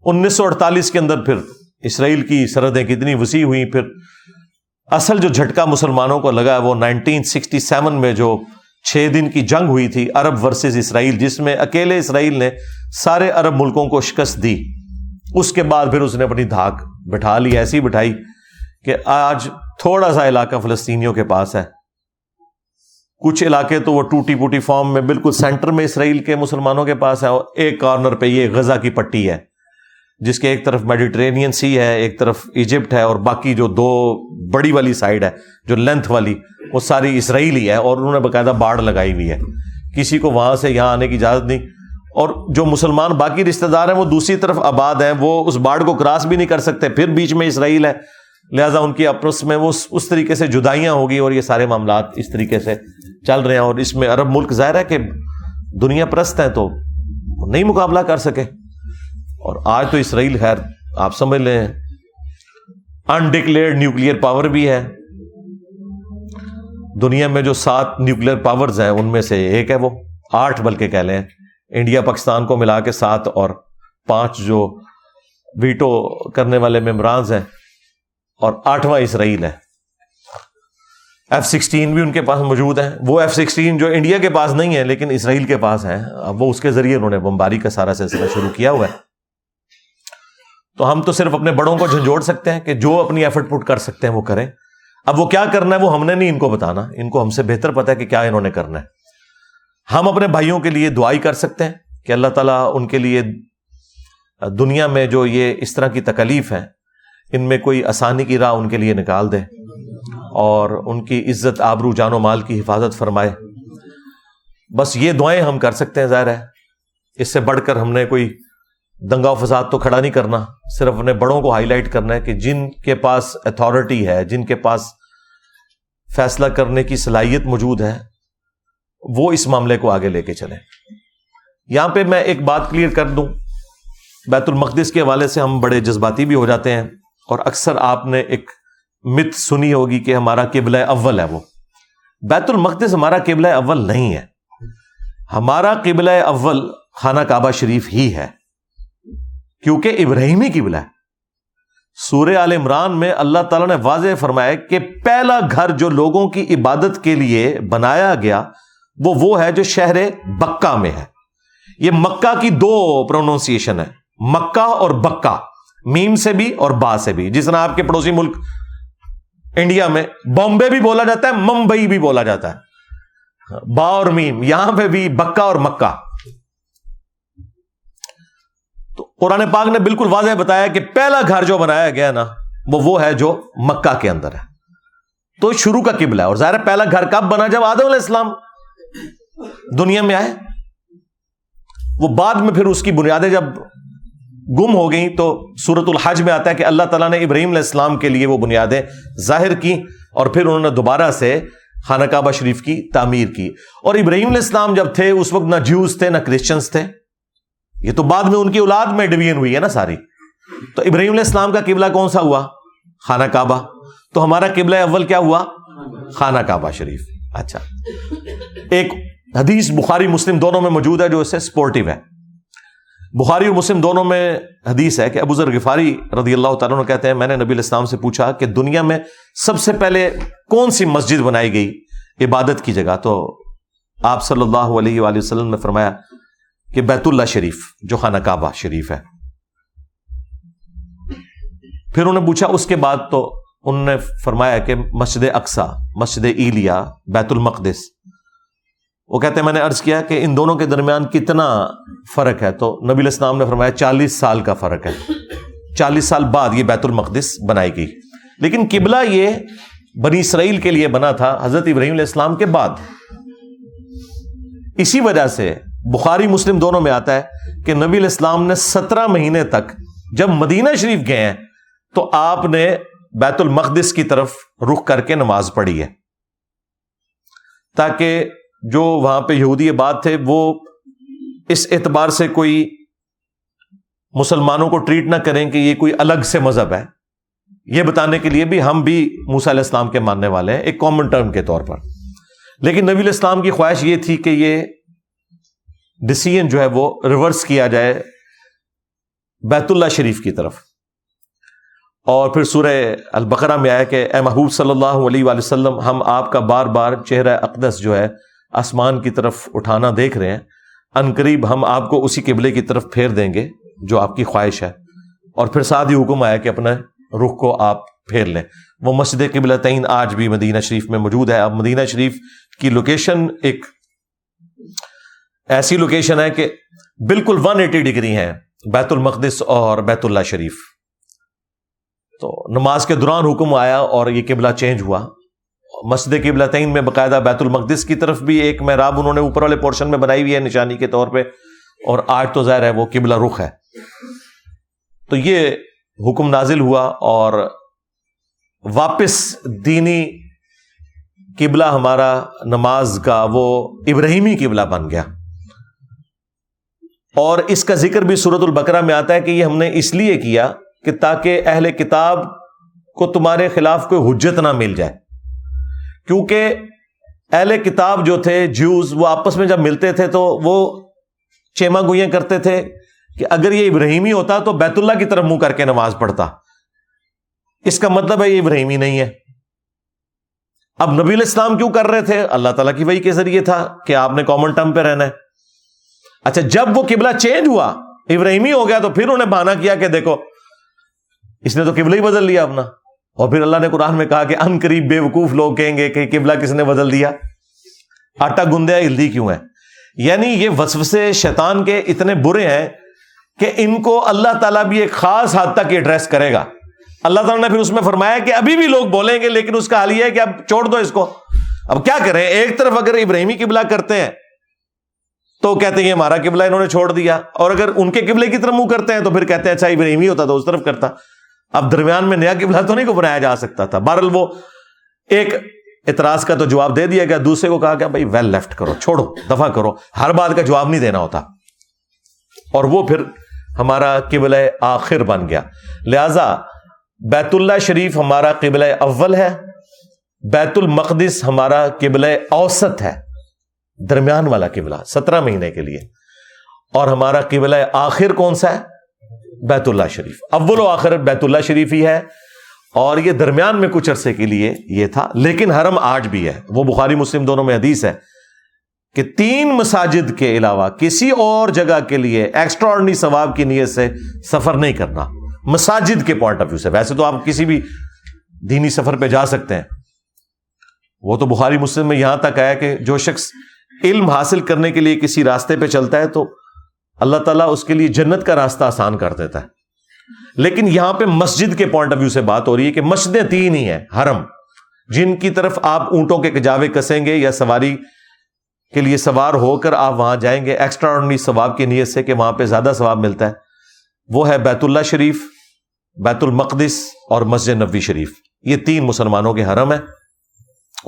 انیس سو اڑتالیس کے اندر پھر اسرائیل کی سرحدیں کتنی وسیع ہوئی. پھر اصل جو جھٹکا مسلمانوں کو لگا وہ نائنٹین سکسٹی سیون میں جو چھ دن کی جنگ ہوئی تھی عرب ورسز اسرائیل, جس میں اکیلے اسرائیل نے سارے عرب ملکوں کو شکست دی. اس کے بعد پھر اس نے اپنی دھاک بٹھا لی, ایسی بٹھائی کہ آج تھوڑا سا علاقہ فلسطینیوں کے پاس ہے. کچھ علاقے تو وہ ٹوٹی پوٹی فارم میں بالکل سینٹر میں اسرائیل کے مسلمانوں کے پاس ہے, اور ایک کارنر پہ یہ غزہ کی پٹی ہے جس کے ایک طرف میڈیٹرینین سی ہے, ایک طرف ایجپٹ ہے, اور باقی جو دو بڑی والی سائیڈ ہے جو لینتھ والی وہ ساری اسرائیلی ہے, اور انہوں نے باقاعدہ باڑ لگائی ہوئی ہے, کسی کو وہاں سے یہاں آنے کی اجازت نہیں. اور جو مسلمان باقی رشتہ دار ہیں وہ دوسری طرف آباد ہیں, وہ اس باڑ کو کراس بھی نہیں کر سکتے. پھر بیچ میں اسرائیل ہے, لہٰذا ان کی آپس میں وہ اس طریقے سے جدائیاں ہوگی, اور یہ سارے معاملات اس طریقے سے چل رہے ہیں. اور اس میں عرب ملک ظاہر ہے کہ دنیا پرست ہیں تو نہیں مقابلہ کر سکے. اور آج تو اسرائیل خیر آپ سمجھ لیں انڈکلیئرڈ نیوکلیئر پاور بھی ہے. دنیا میں جو سات نیوکلیئر پاورز ہیں ان میں سے ایک ہے, وہ آٹھ بلکہ کہہ لیں, انڈیا پاکستان کو ملا کے سات, اور پانچ جو ویٹو کرنے والے ممبرانز ہیں, اور آٹھواں اسرائیل ہے. ایف سکسٹین بھی ان کے پاس موجود ہیں. وہ ایف سکسٹین جو انڈیا کے پاس نہیں ہے لیکن اسرائیل کے پاس ہیں, اب وہ اس کے ذریعے انہوں نے بمباری کا سارا سلسلہ شروع کیا ہوا ہے. تو ہم تو صرف اپنے بڑوں کو جھنجھوڑ سکتے ہیں کہ جو اپنی ایفرٹ پٹ کر سکتے ہیں وہ کریں. اب وہ کیا کرنا ہے وہ ہم نے نہیں ان کو بتانا, ان کو ہم سے بہتر پتہ ہے کہ کیا انہوں نے کرنا ہے. ہم اپنے بھائیوں کے لیے دعائی کر سکتے ہیں کہ اللہ تعالیٰ ان کے لیے دنیا میں جو یہ اس طرح کی تکلیف ہے ان میں کوئی آسانی کی راہ ان کے لیے نکال دے, اور ان کی عزت آبرو جان و مال کی حفاظت فرمائے. بس یہ دعائیں ہم کر سکتے ہیں. ظاہر ہے اس سے بڑھ کر ہم نے کوئی دنگا و فساد تو کھڑا نہیں کرنا, صرف اپنے بڑوں کو ہائی لائٹ کرنا ہے کہ جن کے پاس اتھارٹی ہے, جن کے پاس فیصلہ کرنے کی صلاحیت موجود ہے, وہ اس معاملے کو آگے لے کے چلیں. یہاں پہ میں ایک بات کلیئر کر دوں, بیت المقدس کے حوالے سے ہم بڑے جذباتی بھی ہو جاتے ہیں, اور اکثر آپ نے ایک مت سنی ہوگی کہ ہمارا قبلہ اول ہے. وہ بیت المقدس ہمارا قبلہ اول نہیں ہے. ہمارا قبلہ اول خانہ کعبہ شریف ہی ہے, کیونکہ ابراہیمی قبلہ ہے. سورہ آل عمران میں اللہ تعالیٰ نے واضح فرمایا کہ پہلا گھر جو لوگوں کی عبادت کے لیے بنایا گیا وہ وہ ہے جو شہر بکہ میں ہے. یہ مکہ کی دو پروننسیشن ہے, مکہ اور بکہ, میم سے بھی اور با سے بھی. جس طرح آپ کے پڑوسی ملک انڈیا میں بامبے بھی بولا جاتا ہے, ممبئی بھی بولا جاتا ہے, با اور میم. یہاں پہ بھی بکہ اور مکہ. تو قرآن پاک نے بالکل واضح بتایا کہ پہلا گھر جو بنایا گیا نا وہ وہ ہے جو مکہ کے اندر ہے, تو شروع کا قبلہ ہے. اور ظاہر ہے پہلا گھر کب بنا, جب آدم علیہ السلام دنیا میں آئے. وہ بعد میں پھر اس کی بنیادیں جب گم ہو گئیں تو سورۃ الحج میں آتا ہے کہ اللہ تعالیٰ نے ابراہیم علیہ السلام کے لیے وہ بنیادیں ظاہر کی, اور پھر انہوں نے دوبارہ سے خانہ کعبہ شریف کی تعمیر کی. اور ابراہیم علیہ السلام جب تھے اس وقت نہ جیوز تھے نہ کرسچنز تھے، یہ تو بعد میں ان کی اولاد میں ڈویژن ہوئی ہے نا ساری. تو ابراہیم علیہ السلام کا قبلہ کون سا ہوا؟ خانہ کعبہ. تو ہمارا قبلہ اول کیا ہوا؟ خانہ کعبہ شریف. اچھا، ایک حدیث بخاری مسلم دونوں میں موجود ہے جو اس سے سپورٹیو ہے. بخاری اور مسلم دونوں میں حدیث ہے کہ ابو ذر غفاری رضی اللہ تعالیٰ عنہ کہتے ہیں میں نے نبی علیہ السلام سے پوچھا کہ دنیا میں سب سے پہلے کون سی مسجد بنائی گئی عبادت کی جگہ؟ تو آپ صلی اللہ علیہ وآلہ وسلم نے فرمایا کہ بیت اللہ شریف جو خانہ کعبہ شریف ہے. پھر انہوں نے پوچھا اس کے بعد، تو انہوں نے فرمایا کہ مسجد اقصی، مسجد ایلیا، بیت المقدس. وہ کہتے ہیں میں نے عرض کیا کہ ان دونوں کے درمیان کتنا فرق ہے؟ تو نبی علیہ السلام نے فرمایا چالیس سال کا فرق ہے. چالیس سال بعد یہ بیت المقدس بنائی گئی، لیکن قبلہ یہ بنی اسرائیل کے لیے بنا تھا حضرت ابراہیم علیہ السلام کے بعد. اسی وجہ سے بخاری مسلم دونوں میں آتا ہے کہ نبی علیہ السلام نے سترہ مہینے تک جب مدینہ شریف گئے ہیں تو آپ نے بیت المقدس کی طرف رخ کر کے نماز پڑھی ہے، تاکہ جو وہاں پہ یہودی بات تھے وہ اس اعتبار سے کوئی مسلمانوں کو ٹریٹ نہ کریں کہ یہ کوئی الگ سے مذہب ہے، یہ بتانے کے لیے بھی ہم بھی موسیٰ علیہ السلام کے ماننے والے ہیں، ایک کامن ٹرم کے طور پر. لیکن نبی علیہ السلام کی خواہش یہ تھی کہ یہ ڈیسیژن جو ہے وہ ریورس کیا جائے بیت اللہ شریف کی طرف. اور پھر سورہ البقرہ میں آیا کہ اے محبوب صلی اللہ علیہ وآلہ وسلم، ہم آپ کا بار بار چہرہ اقدس جو ہے آسمان کی طرف اٹھانا دیکھ رہے ہیں، عنقریب ہم آپ کو اسی قبلے کی طرف پھیر دیں گے جو آپ کی خواہش ہے. اور پھر ساتھ ہی حکم آیا کہ اپنے رخ کو آپ پھیر لیں. وہ مسجد قبلتین آج بھی مدینہ شریف میں موجود ہے. اب مدینہ شریف کی لوکیشن ایک ایسی لوکیشن ہے کہ بالکل ایک سو اسی ڈگری ہیں بیت المقدس اور بیت اللہ شریف. تو نماز کے دوران حکم آیا اور یہ قبلہ چینج ہوا. مسجد قبلتین میں باقاعدہ بیت المقدس کی طرف بھی ایک محراب انہوں نے اوپر والے پورشن میں بنائی ہوئی ہے نشانی کے طور پہ، اور آج تو ظاہر ہے وہ قبلہ رخ ہے. تو یہ حکم نازل ہوا اور واپس دینی قبلہ ہمارا نماز کا وہ ابراہیمی قبلہ بن گیا. اور اس کا ذکر بھی سورۃ البقرہ میں آتا ہے کہ یہ ہم نے اس لیے کیا کہ تاکہ اہل کتاب کو تمہارے خلاف کوئی حجت نہ مل جائے، کیونکہ اہل کتاب جو تھے جیوز وہ آپس میں جب ملتے تھے تو وہ چیما گوئیاں کرتے تھے کہ اگر یہ ابراہیمی ہوتا تو بیت اللہ کی طرف منہ کر کے نماز پڑھتا، اس کا مطلب ہے یہ ابراہیمی نہیں ہے. اب نبی علیہ السلام کیوں کر رہے تھے؟ اللہ تعالیٰ کی وحی کے ذریعے تھا کہ آپ نے کامن ٹرم پہ رہنا ہے. اچھا، جب وہ قبلہ چینج ہوا ابراہیمی ہو گیا تو پھر انہوں نے بہانہ کیا کہ دیکھو اس نے تو قبلہ ہی بدل لیا اپنا. اور پھر اللہ نے قرآن میں کہا کہ ان قریب بے وقوف لوگ کہیں گے کہ قبلہ کس نے بدل دیا، آٹا گندے ہے ہلدی کیوں ہے. یعنی یہ وسوسے شیطان کے اتنے برے ہیں کہ ان کو اللہ تعالیٰ بھی ایک خاص حد تک ایڈریس کرے گا. اللہ تعالیٰ نے پھر اس میں فرمایا کہ ابھی بھی لوگ بولیں گے، لیکن اس کا حال یہ ہے کہ اب چھوڑ دو اس کو، اب کیا کریں. ایک طرف اگر ابراہیمی قبلہ کرتے ہیں تو کہتے ہیں یہ ہمارا قبلہ انہوں نے چھوڑ دیا، اور اگر ان کے قبلے کی طرف منہ کرتے ہیں تو پھر کہتے ہیں اچھا ابراہیمی ہوتا تو اس طرف کرتا. اب درمیان میں نیا قبلہ تو نہیں کو بنایا جا سکتا تھا. بہرحال وہ ایک اعتراض کا تو جواب دے دیا گیا، دوسرے کو کہا گیا بھائی ویل لیفٹ کرو، چھوڑو، دفع کرو، ہر بات کا جواب نہیں دینا ہوتا. اور وہ پھر ہمارا قبلہ آخر بن گیا. لہذا بیت اللہ شریف ہمارا قبلہ اول ہے، بیت المقدس ہمارا قبلہ اوسط ہے، درمیان والا قبلہ سترہ مہینے کے لیے. اور ہمارا قبلہ آخر کون سا ہے؟ بیت اللہ شریف. اول و آخر بیت اللہ شریف ہی ہے، اور یہ درمیان میں کچھ عرصے کے لیے یہ تھا. لیکن حرم آج بھی ہے. وہ بخاری مسلم دونوں میں حدیث ہے کہ تین مساجد کے علاوہ کسی اور جگہ کے لیے ایکسٹرا آرڈنری ثواب کی نیت سے سفر نہیں کرنا، مساجد کے پوائنٹ آف ویو سے. ویسے تو آپ کسی بھی دینی سفر پہ جا سکتے ہیں. وہ تو بخاری مسلم میں یہاں تک آیا کہ جو شخص علم حاصل کرنے کے لیے کسی راستے پہ چلتا ہے تو اللہ تعالیٰ اس کے لیے جنت کا راستہ آسان کر دیتا ہے. لیکن یہاں پہ مسجد کے پوائنٹ آف ویو سے بات ہو رہی ہے کہ مسجدیں تین ہی ہیں حرم، جن کی طرف آپ اونٹوں کے کجاوے کسیں گے یا سواری کے لیے سوار ہو کر آپ وہاں جائیں گے ایکسٹرا آرڈنری ثواب کی نیت سے کہ وہاں پہ زیادہ ثواب ملتا ہے. وہ ہے بیت اللہ شریف، بیت المقدس اور مسجد نبوی شریف. یہ تین مسلمانوں کے حرم ہیں.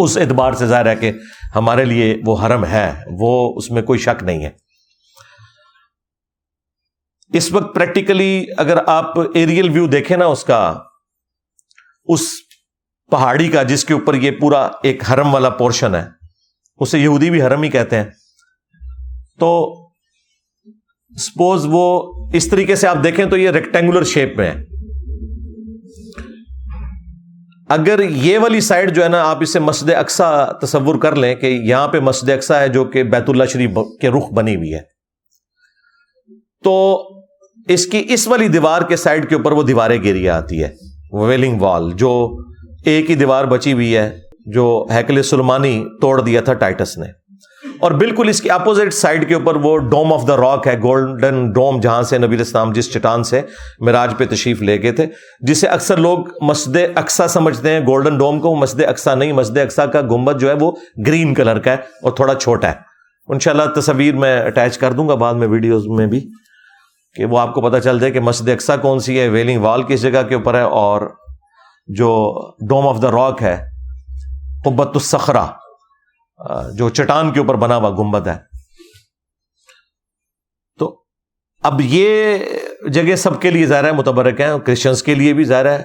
اس اعتبار سے ظاہر ہے کہ ہمارے لیے وہ حرم ہے، وہ اس میں کوئی شک نہیں ہے۔ اس وقت پریکٹیکلی اگر آپ ایریل ویو دیکھیں نا اس کا، اس پہاڑی کا جس کے اوپر یہ پورا ایک حرم والا پورشن ہے، اسے یہودی بھی حرم ہی کہتے ہیں، تو سپوز وہ اس طریقے سے آپ دیکھیں تو یہ ریکٹینگولر شیپ میں ہے۔ اگر یہ والی سائڈ جو ہے نا، آپ اسے مسجد اقصیٰ تصور کر لیں کہ یہاں پہ مسجد اقصیٰ ہے جو کہ بیت اللہ شریف کے رخ بنی ہوئی ہے، تو اس کی اس والی دیوار کے سائڈ کے اوپر وہ دیواریں گیری آتی ہے، ویلنگ وال، جو ایک ہی دیوار بچی ہوئی ہے جو ہیکل سلیمانی توڑ دیا تھا ٹائٹس نے، اور بالکل اس کی اپوزٹ سائڈ کے اوپر وہ ڈوم آف دا راک ہے، گولڈن ڈوم، جہاں سے نبی علیہ السلام جس چٹان سے معراج پہ تشریف لے گئے تھے، جسے اکثر لوگ مسجد اقصیٰ سمجھتے ہیں، گولڈن ڈوم کو، مسجد اقصیٰ نہیں۔ مسجد اقصیٰ کا گنبد جو ہے وہ گرین کلر کا ہے اور تھوڑا چھوٹا ہے، انشاءاللہ تصویر میں اٹیچ کر دوں گا بعد میں ویڈیوز میں بھی، کہ وہ آپ کو پتہ چل جائے کہ مسجد اقصیٰ کون سی ہے، ویلنگ وال کس جگہ کے اوپر ہے، اور جو ڈوم آف دا راک ہے، قبۃ الصخرہ جو چٹان کے اوپر بنا ہوا گنبد ہے۔ تو اب یہ جگہ سب کے لیے ظاہر ہے متبرک ہیں، کرسچنس کے لیے بھی ظاہر ہے،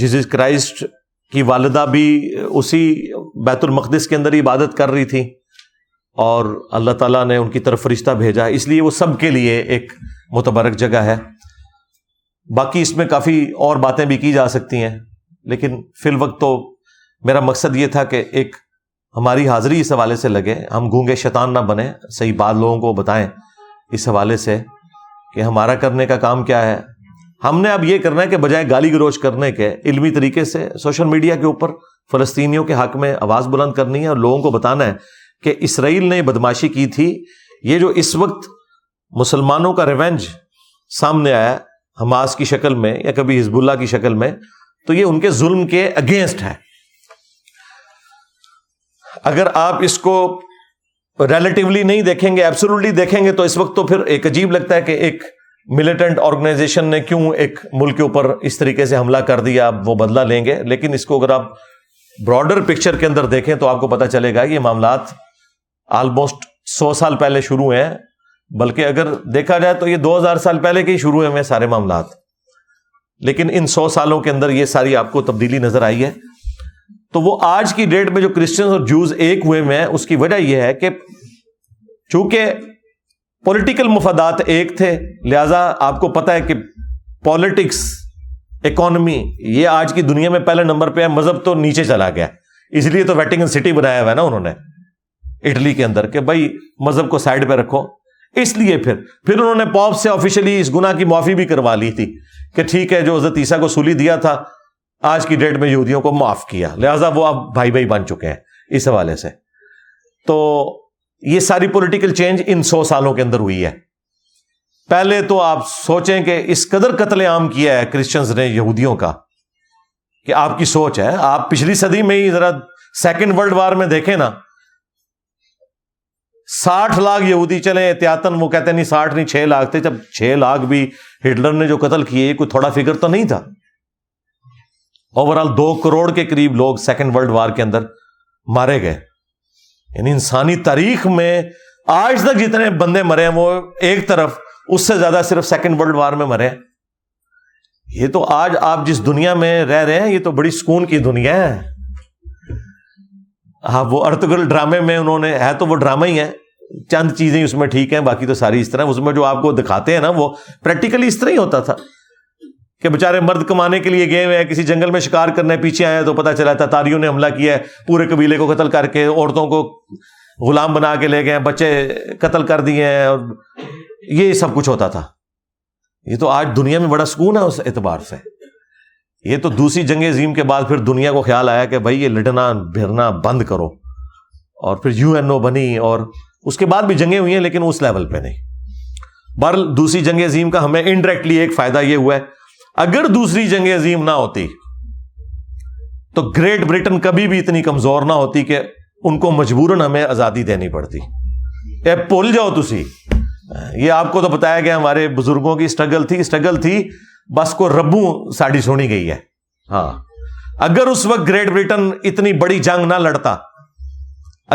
جیزس کرائسٹ کی والدہ بھی اسی بیت المقدس کے اندر عبادت کر رہی تھی، اور اللہ تعالیٰ نے ان کی طرف فرشتہ بھیجا، اس لیے وہ سب کے لیے ایک متبرک جگہ ہے۔ باقی اس میں کافی اور باتیں بھی کی جا سکتی ہیں، لیکن فی الوقت تو میرا مقصد یہ تھا کہ ایک ہماری حاضری اس حوالے سے لگے، ہم گونگے شیطان نہ بنیں، صحیح بات لوگوں کو بتائیں اس حوالے سے کہ ہمارا کرنے کا کام کیا ہے۔ ہم نے اب یہ کرنا ہے کہ بجائے گالی گلوچ کرنے کے، علمی طریقے سے سوشل میڈیا کے اوپر فلسطینیوں کے حق میں آواز بلند کرنی ہے، اور لوگوں کو بتانا ہے کہ اسرائیل نے بدماشی کی تھی، یہ جو اس وقت مسلمانوں کا ریونج سامنے آیا حماس کی شکل میں یا کبھی حزب اللہ کی شکل میں، تو یہ ان کے ظلم کے اگینسٹ ہے۔ اگر آپ اس کو ریلیٹیولی نہیں دیکھیں گے، ایبسولوٹلی دیکھیں گے، تو اس وقت تو پھر ایک عجیب لگتا ہے کہ ایک ملیٹنٹ آرگنائزیشن نے کیوں ایک ملک کے اوپر اس طریقے سے حملہ کر دیا، آپ وہ بدلہ لیں گے۔ لیکن اس کو اگر آپ براڈر پکچر کے اندر دیکھیں تو آپ کو پتہ چلے گا یہ معاملات آلموسٹ سو سال پہلے شروع ہیں، بلکہ اگر دیکھا جائے تو یہ دو ہزار سال پہلے کے ہی شروع ہوئے ہیں سارے معاملات، لیکن ان سو سالوں کے اندر یہ ساری آپ کو تبدیلی نظر آئی ہے۔ تو وہ آج کی ڈیٹ میں جو کرسچنز اور جوز ایک ہوئے میں ہیں، اس کی وجہ یہ ہے کہ چونکہ پولیٹیکل مفادات ایک تھے، لہٰذا آپ کو پتہ ہے کہ پالیٹکس، اکانومی، یہ آج کی دنیا میں پہلے نمبر پہ ہے، مذہب تو نیچے چلا گیا، اس لیے تو ویٹیکن سٹی بنایا ہوا ہے نا انہوں نے اٹلی کے اندر، کہ بھائی مذہب کو سائڈ پہ رکھو۔ اس لیے پھر پھر انہوں نے پاپ سے آفیشلی اس گناہ کی معافی بھی کروا لی تھی کہ ٹھیک ہے، جو حضرت عیسیٰ کو سولی دیا تھا آج کی ڈیٹ میں یہودیوں کو معاف کیا، لہٰذا وہ اب بھائی بھائی بن چکے ہیں اس حوالے سے۔ تو یہ ساری پولیٹیکل چینج ان سو سالوں کے اندر ہوئی ہے۔ پہلے تو آپ سوچیں کہ اس قدر قتل عام کیا ہے کرسچنز نے یہودیوں کا، کہ آپ کی سوچ ہے، آپ پچھلی صدی میں ہی ذرا سیکنڈ ورلڈ وار میں دیکھیں نا، ساٹھ لاکھ یہودی چلے احتیاطاً، وہ کہتے نہیں ساٹھ نہیں چھ لاکھ تھے، جب چھ لاکھ بھی ہٹلر نے جو قتل کیے کوئی تھوڑا فگر تو نہیں تھا۔ اوورآل دو کروڑ کے قریب لوگ سیکنڈ ورلڈ وار کے اندر مارے گئے، یعنی انسانی تاریخ میں آج تک جتنے بندے مرے ہیں وہ ایک طرف، اس سے زیادہ صرف سیکنڈ ورلڈ وار میں مرے ہیں۔ یہ تو آج آپ جس دنیا میں رہ رہے ہیں یہ تو بڑی سکون کی دنیا ہے۔ ہاں وہ ارطغرل ڈرامے میں انہوں نے، ہے تو وہ ڈرامہ ہی ہے، چند چیزیں اس میں ٹھیک ہیں، باقی تو ساری اس طرح، اس میں جو آپ کو دکھاتے ہیں نا وہ پریکٹیکلی اس طرح ہی ہوتا تھا کہ بےچارے مرد کمانے کے لیے گئے ہوئے ہیں، کسی جنگل میں شکار کرنے پیچھے آئے تو پتہ چلا تتاریوں نے حملہ کیا ہے، پورے قبیلے کو قتل کر کے، عورتوں کو غلام بنا کے لے گئے، بچے قتل کر دیے ہیں، اور یہ سب کچھ ہوتا تھا۔ یہ تو آج دنیا میں بڑا سکون ہے اس اعتبار سے۔ یہ تو دوسری جنگ عظیم کے بعد پھر دنیا کو خیال آیا کہ بھائی یہ لڑنا بھرنا بند کرو، اور پھر یو این او بنی، اور اس کے بعد بھی جنگیں ہوئی ہیں لیکن اس لیول پہ نہیں۔ بہرحال دوسری جنگ عظیم کا ہمیں انڈائریکٹلی ایک فائدہ یہ ہوا ہے، اگر دوسری جنگ عظیم نہ ہوتی تو گریٹ برٹن کبھی بھی اتنی کمزور نہ ہوتی کہ ان کو مجبوراً ہمیں آزادی دینی پڑتی۔ اے بھول جاؤ تسی، یہ آپ کو تو بتایا گیا ہمارے بزرگوں کی سٹرگل تھی، سٹرگل تھی بس کو ربوں ساڑی سونی گئی ہے۔ ہاں اگر اس وقت گریٹ بریٹن اتنی بڑی جنگ نہ لڑتا،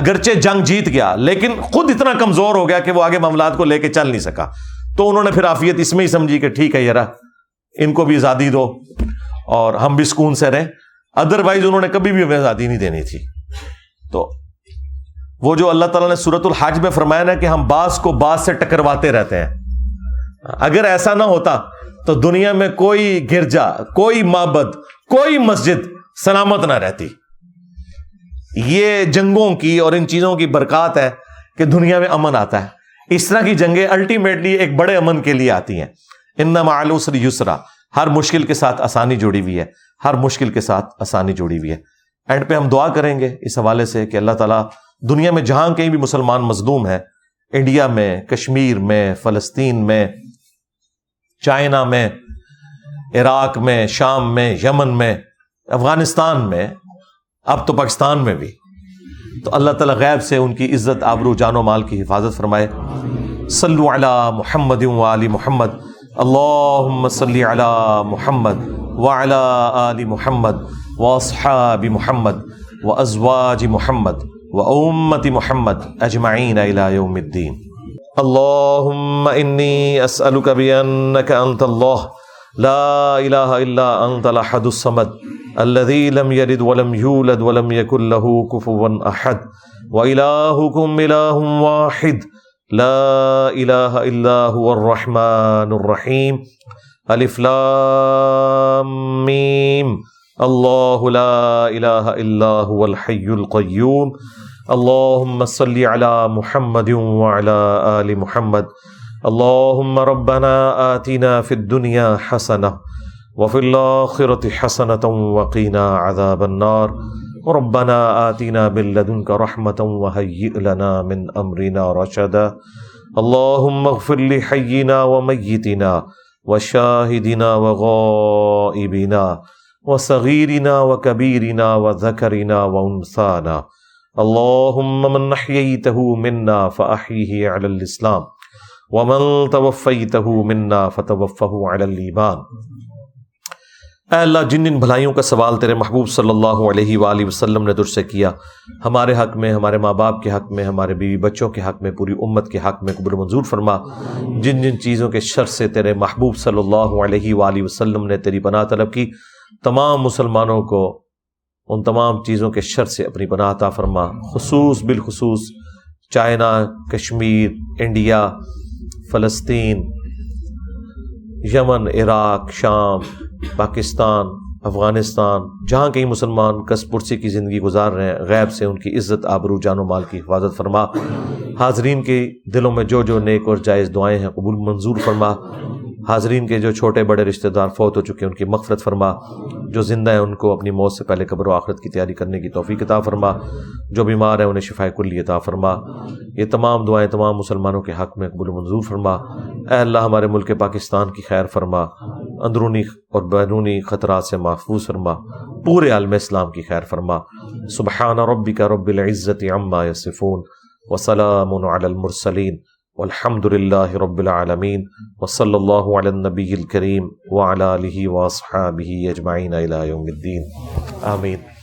اگرچہ جنگ جیت گیا لیکن خود اتنا کمزور ہو گیا کہ وہ آگے معاملات کو لے کے چل نہیں سکا، تو انہوں نے پھر عافیت اس میں ہی سمجھی کہ ٹھیک ہے یار ان کو بھی آزادی دو اور ہم بھی سکون سے رہیں، ادروائز انہوں نے کبھی بھی ہمیں آزادی نہیں دینی تھی. تو وہ جو اللہ تعالیٰ نے سورۃ الحج میں فرمایا نا کہ ہم باز کو باز سے ٹکرواتے رہتے ہیں، اگر ایسا نہ ہوتا تو دنیا میں کوئی گرجا، کوئی معبد، کوئی مسجد سلامت نہ رہتی. یہ جنگوں کی اور ان چیزوں کی برکات ہے کہ دنیا میں امن آتا ہے. اس طرح کی جنگیں الٹیمیٹلی ایک بڑے امن کے لیے آتی ہیں. اِنَّ مَعَ الْعُسْرِ یسرا، ہر مشکل کے ساتھ آسانی جڑی ہوئی ہے، ہر مشکل کے ساتھ آسانی جڑی ہوئی ہے. اینڈ پہ ہم دعا کریں گے اس حوالے سے کہ اللہ تعالیٰ دنیا میں جہاں کہیں بھی مسلمان مظلوم ہیں، انڈیا میں، کشمیر میں، فلسطین میں، چائنا میں، عراق میں، شام میں، یمن میں، افغانستان میں، اب تو پاکستان میں بھی، تو اللہ تعالیٰ غیب سے ان کی عزت، آبرو، جان و مال کی حفاظت فرمائے. صلو علی محمد و علی محمد. اللہم صلی علی محمد وعلی آل محمد واصحاب محمد وازواج محمد وامت محمد اجمعین الی یوم الدین. اللہم انی اسألک بانک انت اللہ لا الہ الا انت الاحد الصمد الذي لم يلد ولم يولد ولم يكن له كفوا احد وإلهكم إله واحد لا إله الا هو الرحمن الرحيم. الف لام میم. الله لا إله الا هو الحي القيوم. اللهم صل على محمد وعلى آل محمد. اللهم ربنا آتنا في الدنيا حسنة وفي الآخرة حسنة وقنا عذاب النار. ربنا آتنا من لدنك رحمة وهيئ لنا من أمرنا رشدا. اللهم اغفر لحينا وميتنا وشاهدنا وغائبنا وصغيرنا وكبيرنا وذكرنا وأنثانا. اللهم من أحييته منا فأحيه على الإسلام ومن توفيته منا فتوفه على الإيمان. اے اللہ، جن ان بھلائیوں کا سوال تیرے محبوب صلی اللہ علیہ وآلہ وسلم نے تجھ سے کیا، ہمارے حق میں، ہمارے ماں باپ کے حق میں، ہمارے بیوی بچوں کے حق میں، پوری امت کے حق میں قبول منظور فرما. جن جن چیزوں کے شر سے تیرے محبوب صلی اللہ علیہ وآلہ وسلم نے تیری پناہ طلب کی، تمام مسلمانوں کو ان تمام چیزوں کے شر سے اپنی پناہ عطا فرما. خصوص بالخصوص چائنا، کشمیر، انڈیا، فلسطین، یمن، عراق، شام، پاکستان، افغانستان، جہاں کئی مسلمان کس پرسی کی زندگی گزار رہے ہیں، غیب سے ان کی عزت، آبرو، جان و مال کی حفاظت فرما. حاضرین کے دلوں میں جو جو نیک اور جائز دعائیں ہیں قبول منظور فرما. حاضرین کے جو چھوٹے بڑے رشتہ دار فوت ہو چکے ان کی مغفرت فرما. جو زندہ ہیں ان کو اپنی موت سے پہلے قبر و آخرت کی تیاری کرنے کی توفیق عطا فرما. جو بیمار ہیں انہیں شفائے کلی عطا فرما. یہ تمام دعائیں تمام مسلمانوں کے حق میں قبول منظور فرما. اے اللہ، ہمارے ملک پاکستان کی خیر فرما، اندرونی اور بیرونی خطرات سے محفوظ فرما، پورے عالم اسلام کی خیر فرما. سبحان ربک رب العزت عما یصفون وسلام علی المرسلین والحمد للہ رب العالمین وصلی اللہ علی النبی الکریم وعلی آلہ واصحابہ اجمعین الی یوم الدین. آمین.